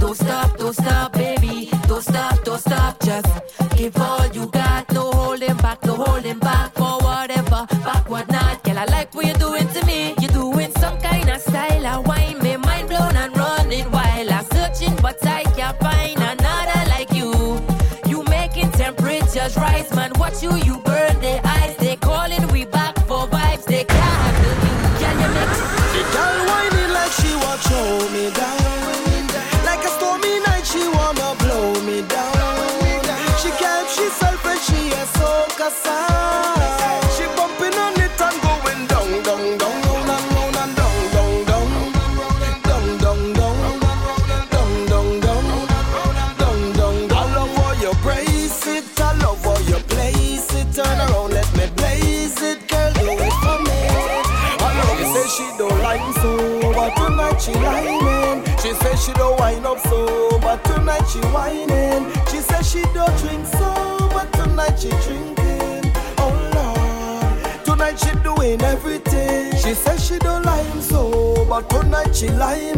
Don't stop, don't stop, baby. Don't stop, don't stop. Just give all you got. No holding back, no holding back. For whatever, backward not. Girl, I like what you're doing to me. You're doing some kind of style. I wine me, mind blown and running wild. I'm searching, but I can't find another like you. You making temperatures rise, man. Watch you, you burn their eyes. They calling, we back for vibes. They can't handle you. Can you make it? The girl whining like she watch hold me down. She bumping on it and going down, down, down, down, down, down, down, down, down, down, down, down, down, down, down, down. I love how you brace it, I love how you place it. Turn around, let me blaze it, girl, do it for me. I know you say she don't like me so, but tonight she whining. She say she don't wind up so, but tonight she whining. She say she don't drink so, but tonight she drinking. She doing everything. She says she don't like me so, but tonight she lying.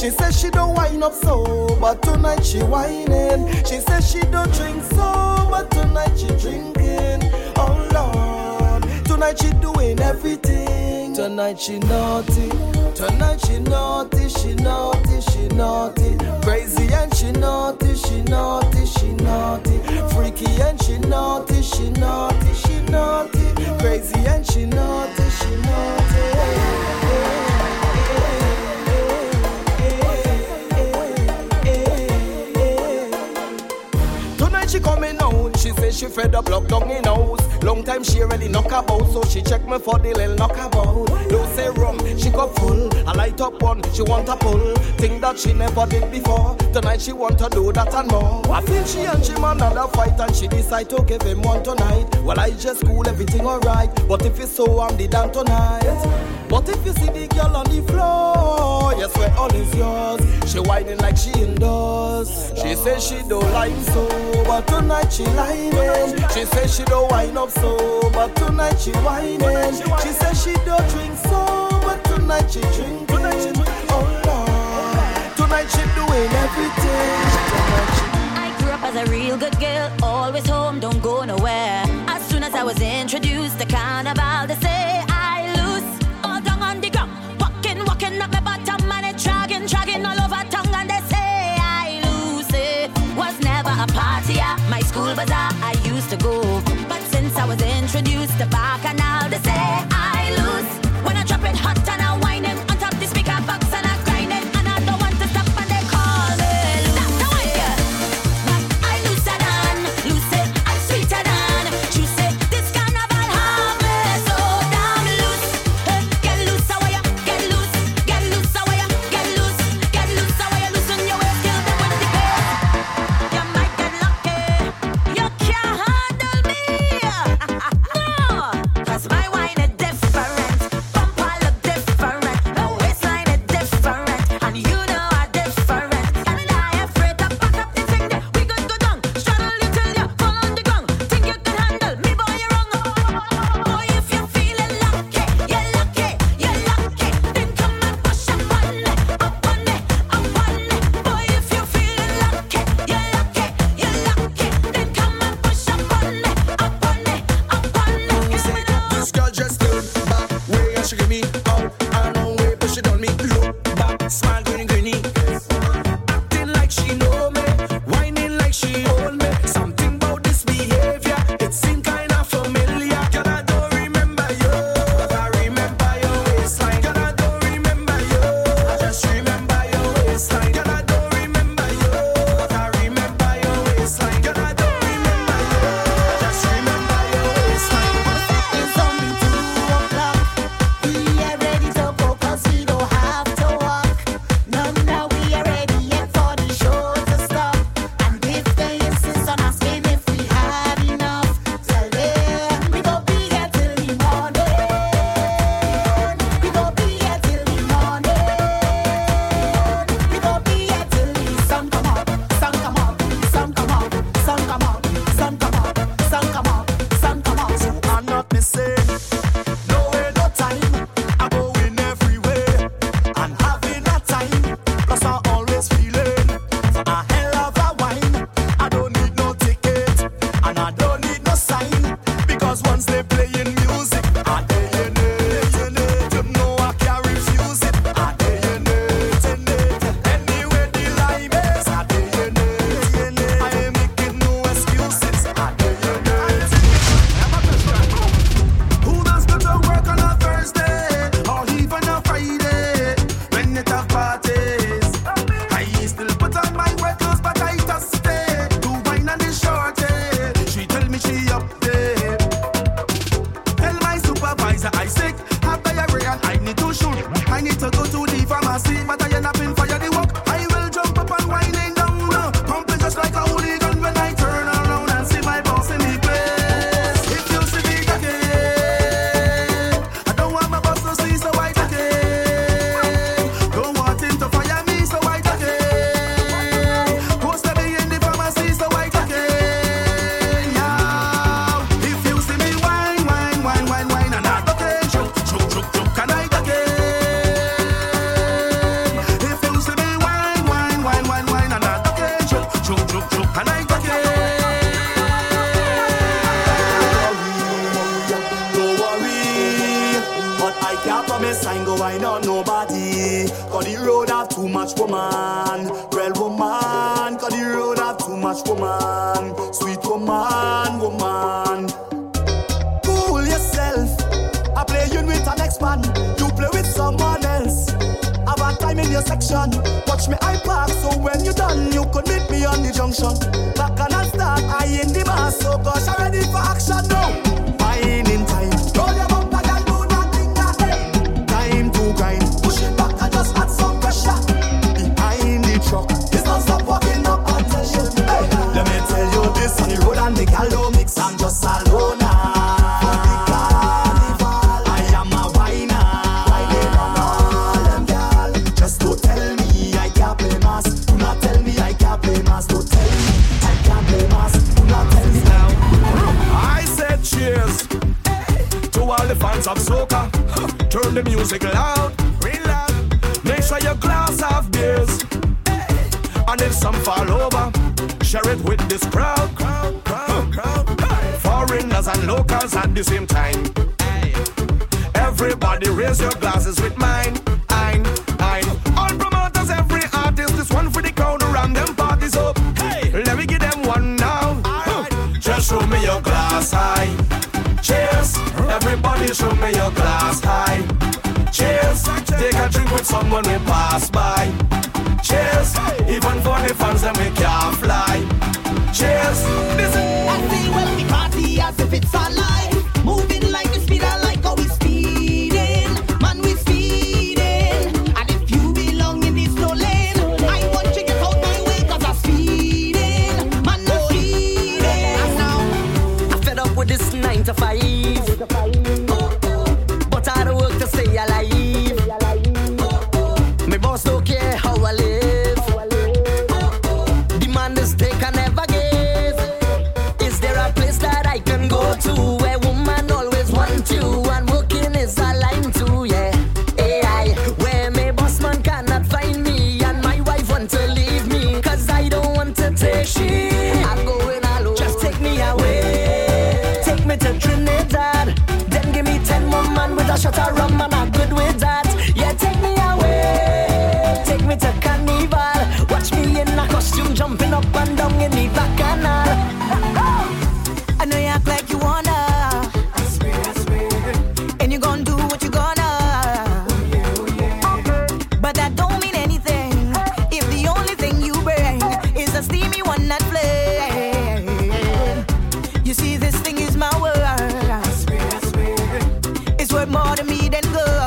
She says she don't wind up so, but tonight she whining. She says she don't drink so, but tonight she drinking. Oh Lord, tonight she doing everything. Tonight she naughty, tonight she naughty, she naughty, she naughty. Crazy and she naughty, she naughty, she naughty. Freaky and she naughty, she naughty, she naughty. Crazy and she naughty, she naughty. Tonight she coming out, she says she fed up locked down in house. Long time she really knock about, so she check me for the little knockabout. Don't say rum, she got full. I light up one, she want a pull. Thing that she never did before. Tonight she want to do that and more. I feel she and she man had a fight and she decide to give him one tonight. Well, I just cool, everything alright. But if it's so, I'm the damn tonight. But if you see the girl on the floor, yes, where all is yours. She whining like she indoors. She says she don't like so, but tonight she lying. She says she don't wine up so, but tonight she whining. She says she don't drink so, but tonight she drinking. Oh Lord, tonight she doing everything. I grew up as a real good girl, always home, don't go nowhere. As soon as I was introduced to Carnival, they say I lose. All down on the ground, walking, walking up my bottom, and it dragging, dragging all over tongue, and they say I lose it. Was never a partier, my school bazaar I used to go. and I don't need no sign, because once they playing music, I tell you. You see, this thing is my world. I swear, I swear. It's worth more to me than gold.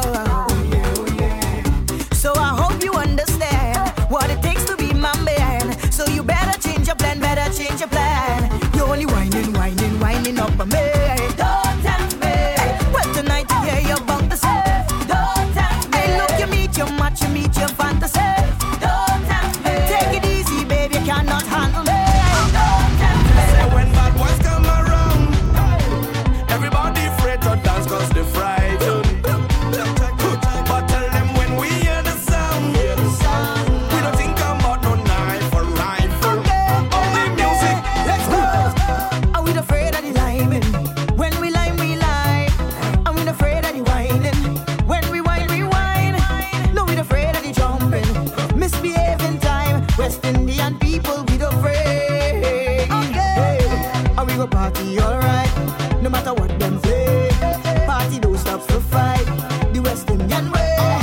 be alright, no matter what them say. Party don't stop to fight, the West Indian way.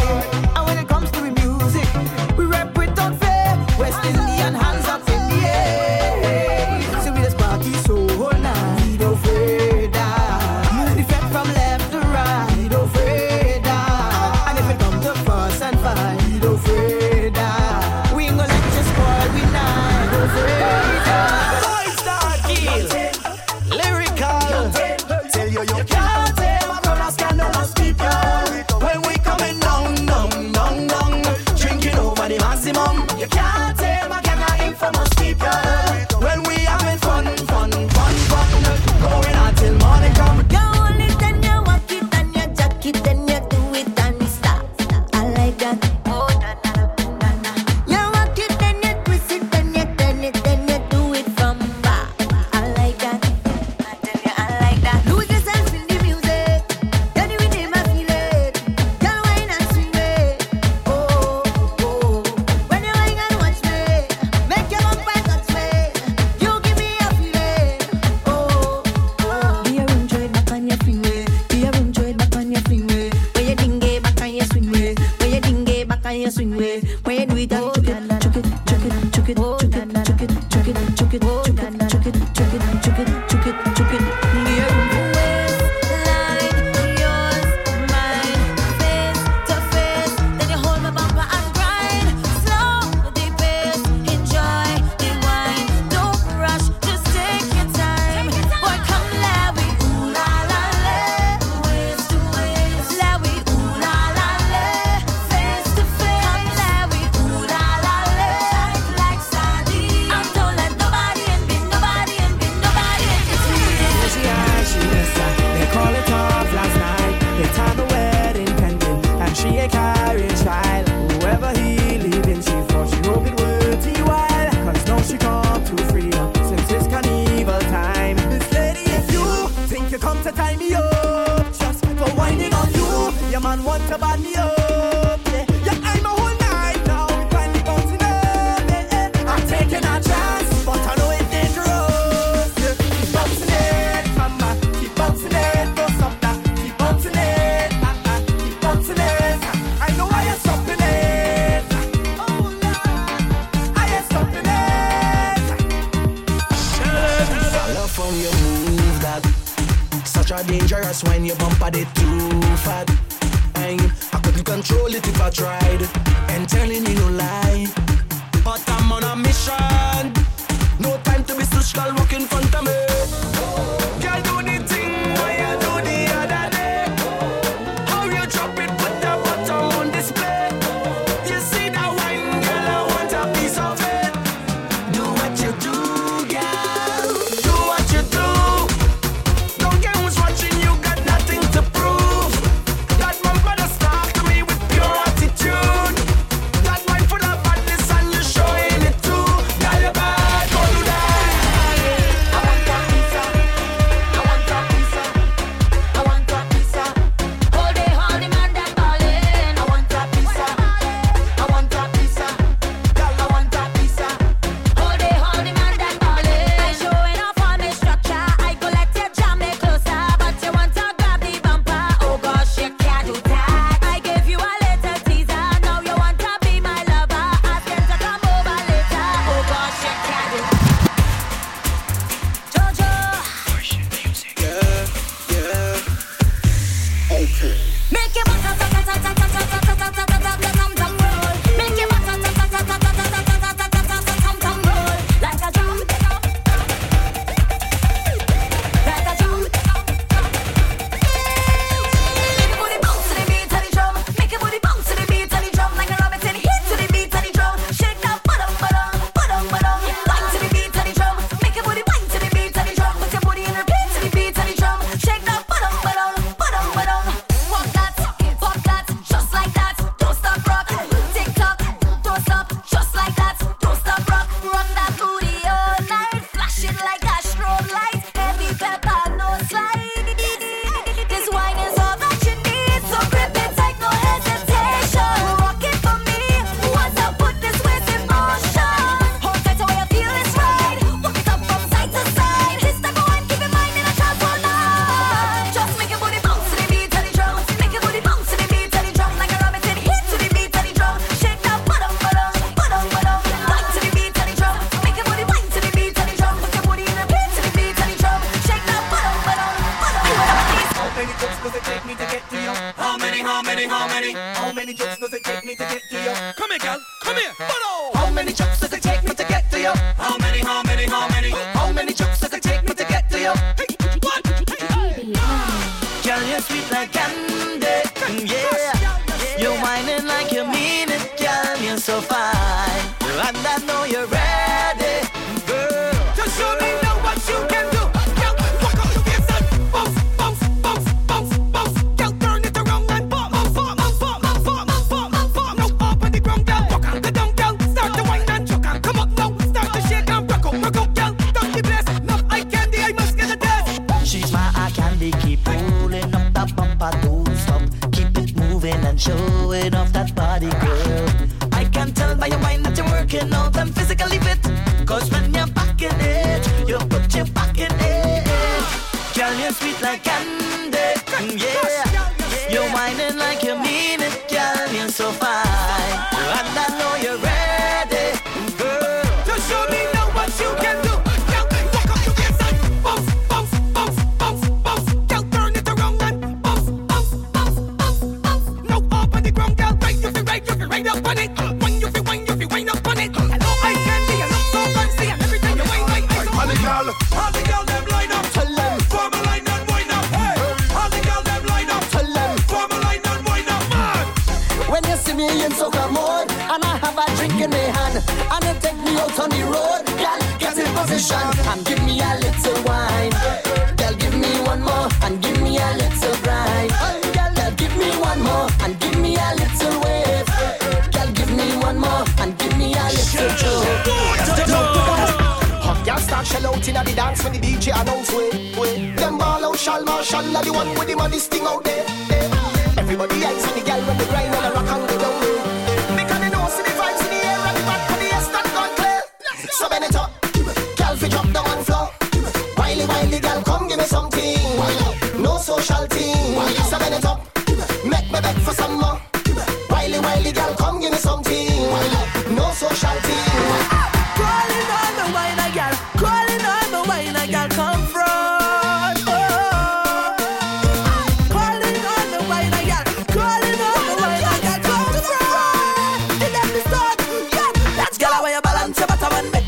And when it comes to the music, we rap without fear. West Indian hands up in the air. So we just party so nice, we don't afraid that. The fed from left to right, we don't afraid that. And if it comes to fuss and fight, we don't afraid that. We ain't gonna let you spoil we now, we don't afraid that. many jokes does it take me to get to you? How many, how many, how many? How many jokes does it take me to get to you? Come here, girl, come here, follow! How many jokes does it take me to get to you? How many, how many, how many? How many jokes does it take me to get to you? Hey, what? Hey, hey. Girl, you're sweet like candy, yeah. You're whining like you mean it, girl, you're so fine. And I know you're ready, girl. Just show me now what you can do. Girl, fuck all your face and bounce, bounce, bounce, bounce, bounce. Girl, turn it around and pop, pop, pop, pop, pop, pop, pop, pop, pop. Now up on the ground, girl, walk on the down, girl. Start to whine and choke and come up now. Start to shake and rock out, rock out, girl. Don't be blessed, no eye candy, I must get a test. She's my eye candy, keep rolling up that bumper, don't stop. Keep it moving and showing off that body, girl. I can tell by your mind that you're working out and physically fit. Cause when you're back in it, you put your back in it. Girl, you're sweet like candy, yeah. You're whining like you mean it, girl, you're so fine. And I know you're ready, girl. Just show me now what you can do. On the road, girl, get in position and give me a little wine. Girl, give me one more and give me a little grind. Girl, give me one more and give me a little wave. Girl, give me one more and give me a little joke. Hot girl start shell out inna the dance when the D J announce way. Them ball out shall Marshall, the one with the money sting out there. Everybody eyes on the girl when the grind on the rock and the down. So bend it up, girl, fi drop down on floor. Wiley, wiley, girl, come give me something. No social thing. So bend it up, make me beg for some more. Wiley, wiley, girl, come give me something. No social thing. Calling on the whiner, girl. Calling on the whiner, girl, come from. Oh, calling on the whiner, girl. Calling on the whiner, girl, come from. Did that be start? Yeah, that's girl, where you balance your bottom and make.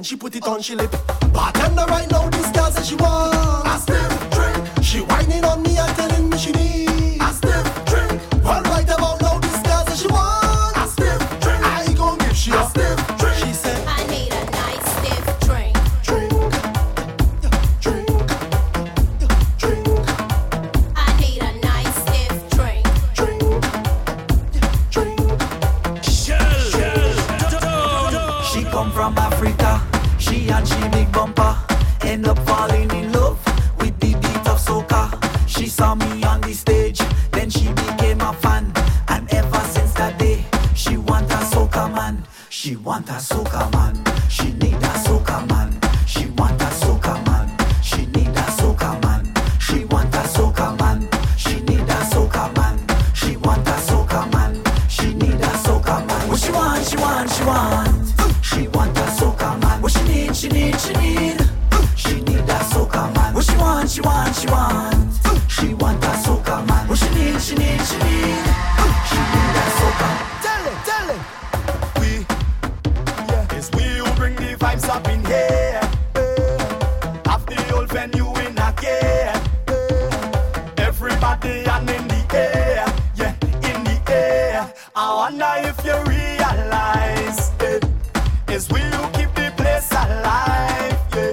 She put it on she lip. Bartender right now, this girl says she wants a stiff drink. She whining on me and telling me she needs a stiff drink. Well, right about now, this girl says she wants a stiff drink. I gon' give she a stiff drink. She said, I need a nice stiff drink. Drink, drink, drink. I need a nice stiff drink. Drink, drink. Shell, shell. She come from Africa. She and she big bumper, end up falling in love with the beat of soca. She saw me on the stage, then she became a fan. And ever since that day, she want a soca man. She want a soca man. She need a soca man. She want a soca man. She need a soca man. She want a soca man. She need a soca man. She want a soca man. She need a soca man. What she want, she want, she want. She want a soca man. What she need, she need, she need. She need a soca man. What she want, she want, she want. She want a soca man. What she need, she need, she need. She need a soca. Tell it, tell it. We, yeah, it's we who bring the vibes up in here. Half the old venue in a game. Everybody and in the air, yeah, in the air. I wonder if you realize it. It's we who keep the place alive, yeah.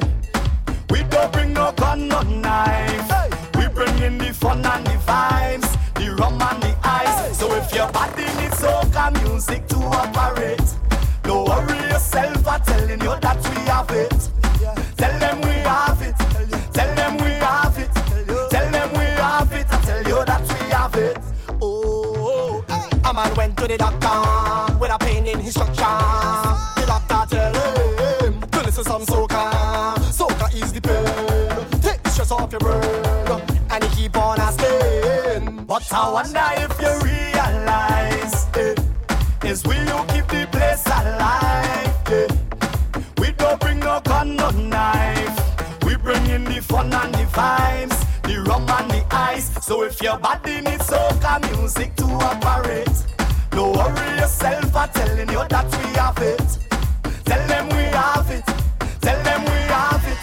We don't bring no gun, no knife, hey. We bring in the fun and the vibes, the rum and the ice, hey. So if your body needs soca music to operate, don't worry yourself for telling you that we have it, yeah. Tell them we have it, tell them we have it, tell them we have it, I tell you that we have it. Oh, oh. Hey. man went to the doctor with a pain in his structure. The doctor tell him to listen to some soca. Soca is the pain. Take the stress off your brain and you keep on asking. But I wonder if you realize it is we who keep the place alive. Yeah. We don't bring no gun, no knife. We bring in the fun and the vibes, the rum and the ice. So if your body needs soca music to operate, don't worry yourself for telling you that we have it. Tell them we have it. Tell them we have it.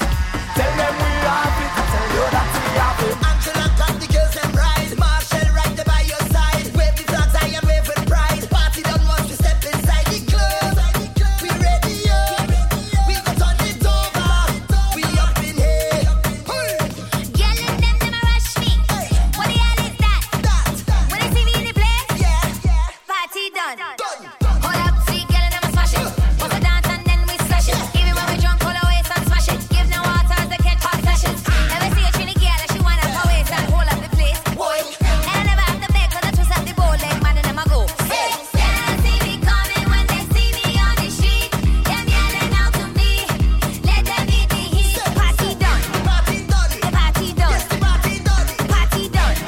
Tell them we have it. I tell you that we have it. Angela got the girls and rise. Marshall right there by your side. Wave the flags high and wave with pride. Party don't want to step inside the club. We ready up. We got on it over. We up in here. Girl and them, them a rush me. What the hell is that? When they see me in the place, yeah. Party done. Hold up, sweet girl and them a smash it. Once we dance and then we slash it. Even when we drunk, hold our waist and smash it. Give no water as they can't hot sessions. Never see a trini girl and she wind up her waist and hold up the place. And I never have to beg cause I twist up the bow leg, man, and them a go. Girl, they see me coming when they see me on the street. Them yelling out to me, let them beat the heat. Party done. The party done. The party done. The party done. Let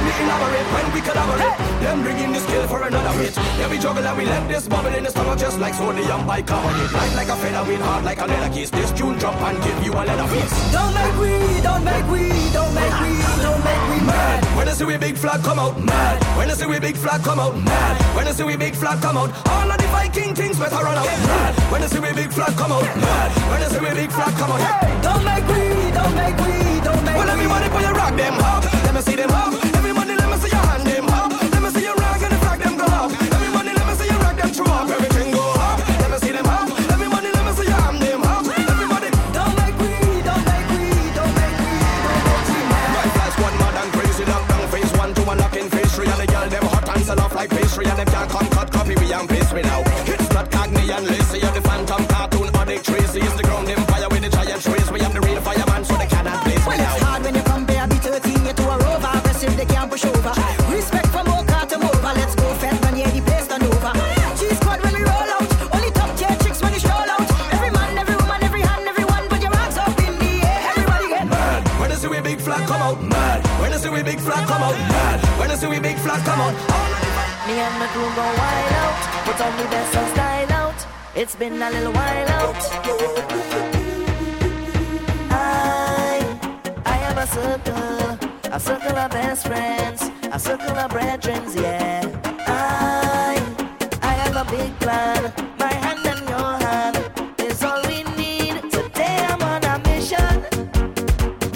me elaborate when we collaborate. Them bringing the skill for another hit. Yeah, we juggle and we let this bubble in the stomach just like sodium bicarbonate. Light like a featherweight, hard like a leather case. This tune drop and give you a leather face. Don't make we, don't make we, don't make we, don't make we mad. When I see we big flag come out, mad. When I see we big flag come out, mad. When I see we big flag come out, all of the Viking things better run out, mad. When I see we big flag come out, mad. When I see we big flag come out, hey. Don't make we, don't make we, don't make we. Well, everybody put your rock them up. Let me see them up. Everybody let me see your hand them up. Let me see your rock and the flag them go up. Everybody let me see your rock them throw up. Everything go up. Let me see them up. Everybody let me see your hand them up. Everybody. Don't make we, don't make we, don't make we, don't make we mad. Right flash one mad and crazy lock down face one to a lock in face three and the girl them hot and sell off like pastry and them can't come cut copy me and paste me now. It's not Cagney and Lacey of the Phantom cartoon or the Tracy is the ground empire with the giant trees. We have the real fireman so they cannot place me now. If they can't push over, respect for more car to move. Let's go fast when you're the place done over. Cheese squad when we roll out, only top tier chicks when you stroll out. Every man, every woman, every hand, everyone, put your arms up in the air. Everybody get mad. When I see we big flag come out, mad. When I see we big flag come out, mad. When I see we big flag come out. Me and my crew go wild out, put on the best and style out. It's been a little while out. I, I am a circle. A circle of best friends, a circle of brethren, yeah. I, I have a big plan. My hand and your hand is all we need. Today I'm on a mission.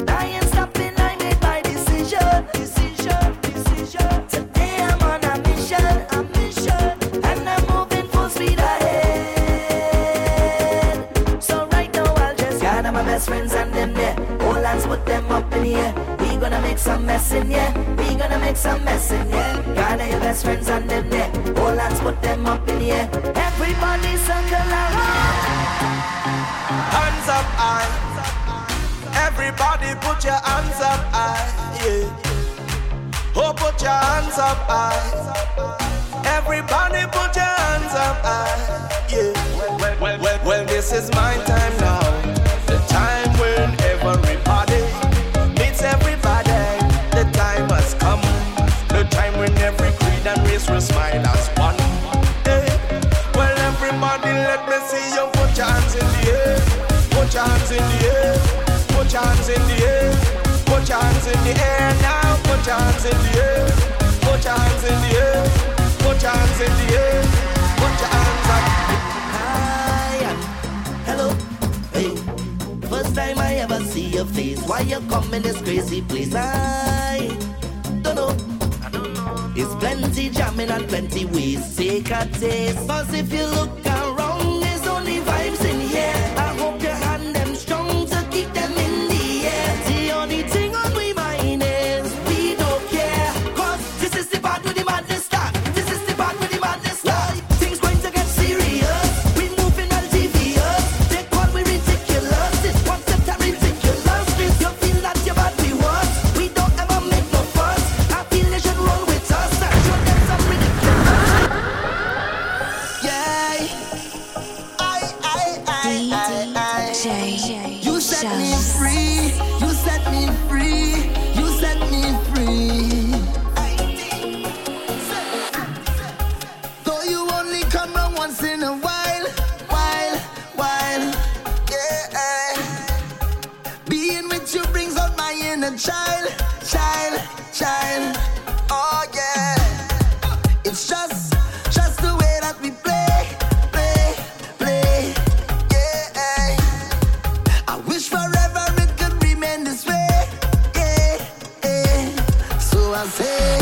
I ain't stopping, I made my decision. Decision, decision. Today I'm on a mission, a mission. And I'm moving full speed ahead. So right now I'll just gather my best friends and them there. All hands put them up in here. We gonna make some mess in here. We gonna make some mess in here. Gather your best friends and them there. All hands put them up in here. Everybody circle around. Hands up high. Everybody put your hands up high. Yeah. Oh, put your hands up high. Everybody put your hands up high. Yeah. Well, well, well, well this is my time now. The time when everybody. Will smile as one day. Well, everybody, let me see you put your hands in the air. Put your hands in the air. Put your hands in the air. Put your hands in the air now. Put your hands in the air. Put your hands in the air. Put your hands in the air. Put your hands up. Hi, hello, hey. First time I ever see your face. Why you come in this crazy place? I don't know. It's plenty jamming and plenty ways. Take a taste. Cause if you look around, there's only vibes in here. I hope you hand them strong to keep them in the air. The only thing on we mind is we don't care. Cause this is the part where the madness start. This is the part where the madness start. Things going to get serious. We moving all devious. They call we ridiculous. This concept are ridiculous. You feel that you're bad, we worse. We don't ever make no fuss. I feel I say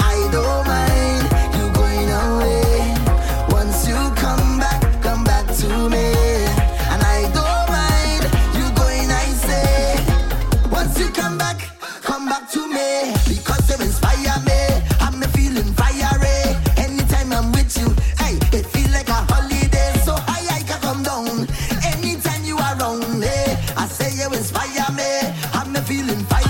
I don't mind you going away. Once you come back, come back to me. And I don't mind you going, I say once you come back, come back to me. Because you inspire me, I'm feeling fiery. Anytime I'm with you, hey, it feels like a holiday. So high I can come down. Anytime you are around, hey, I say you inspire me, I'm feeling fiery.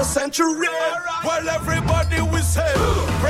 Century, well everybody we say.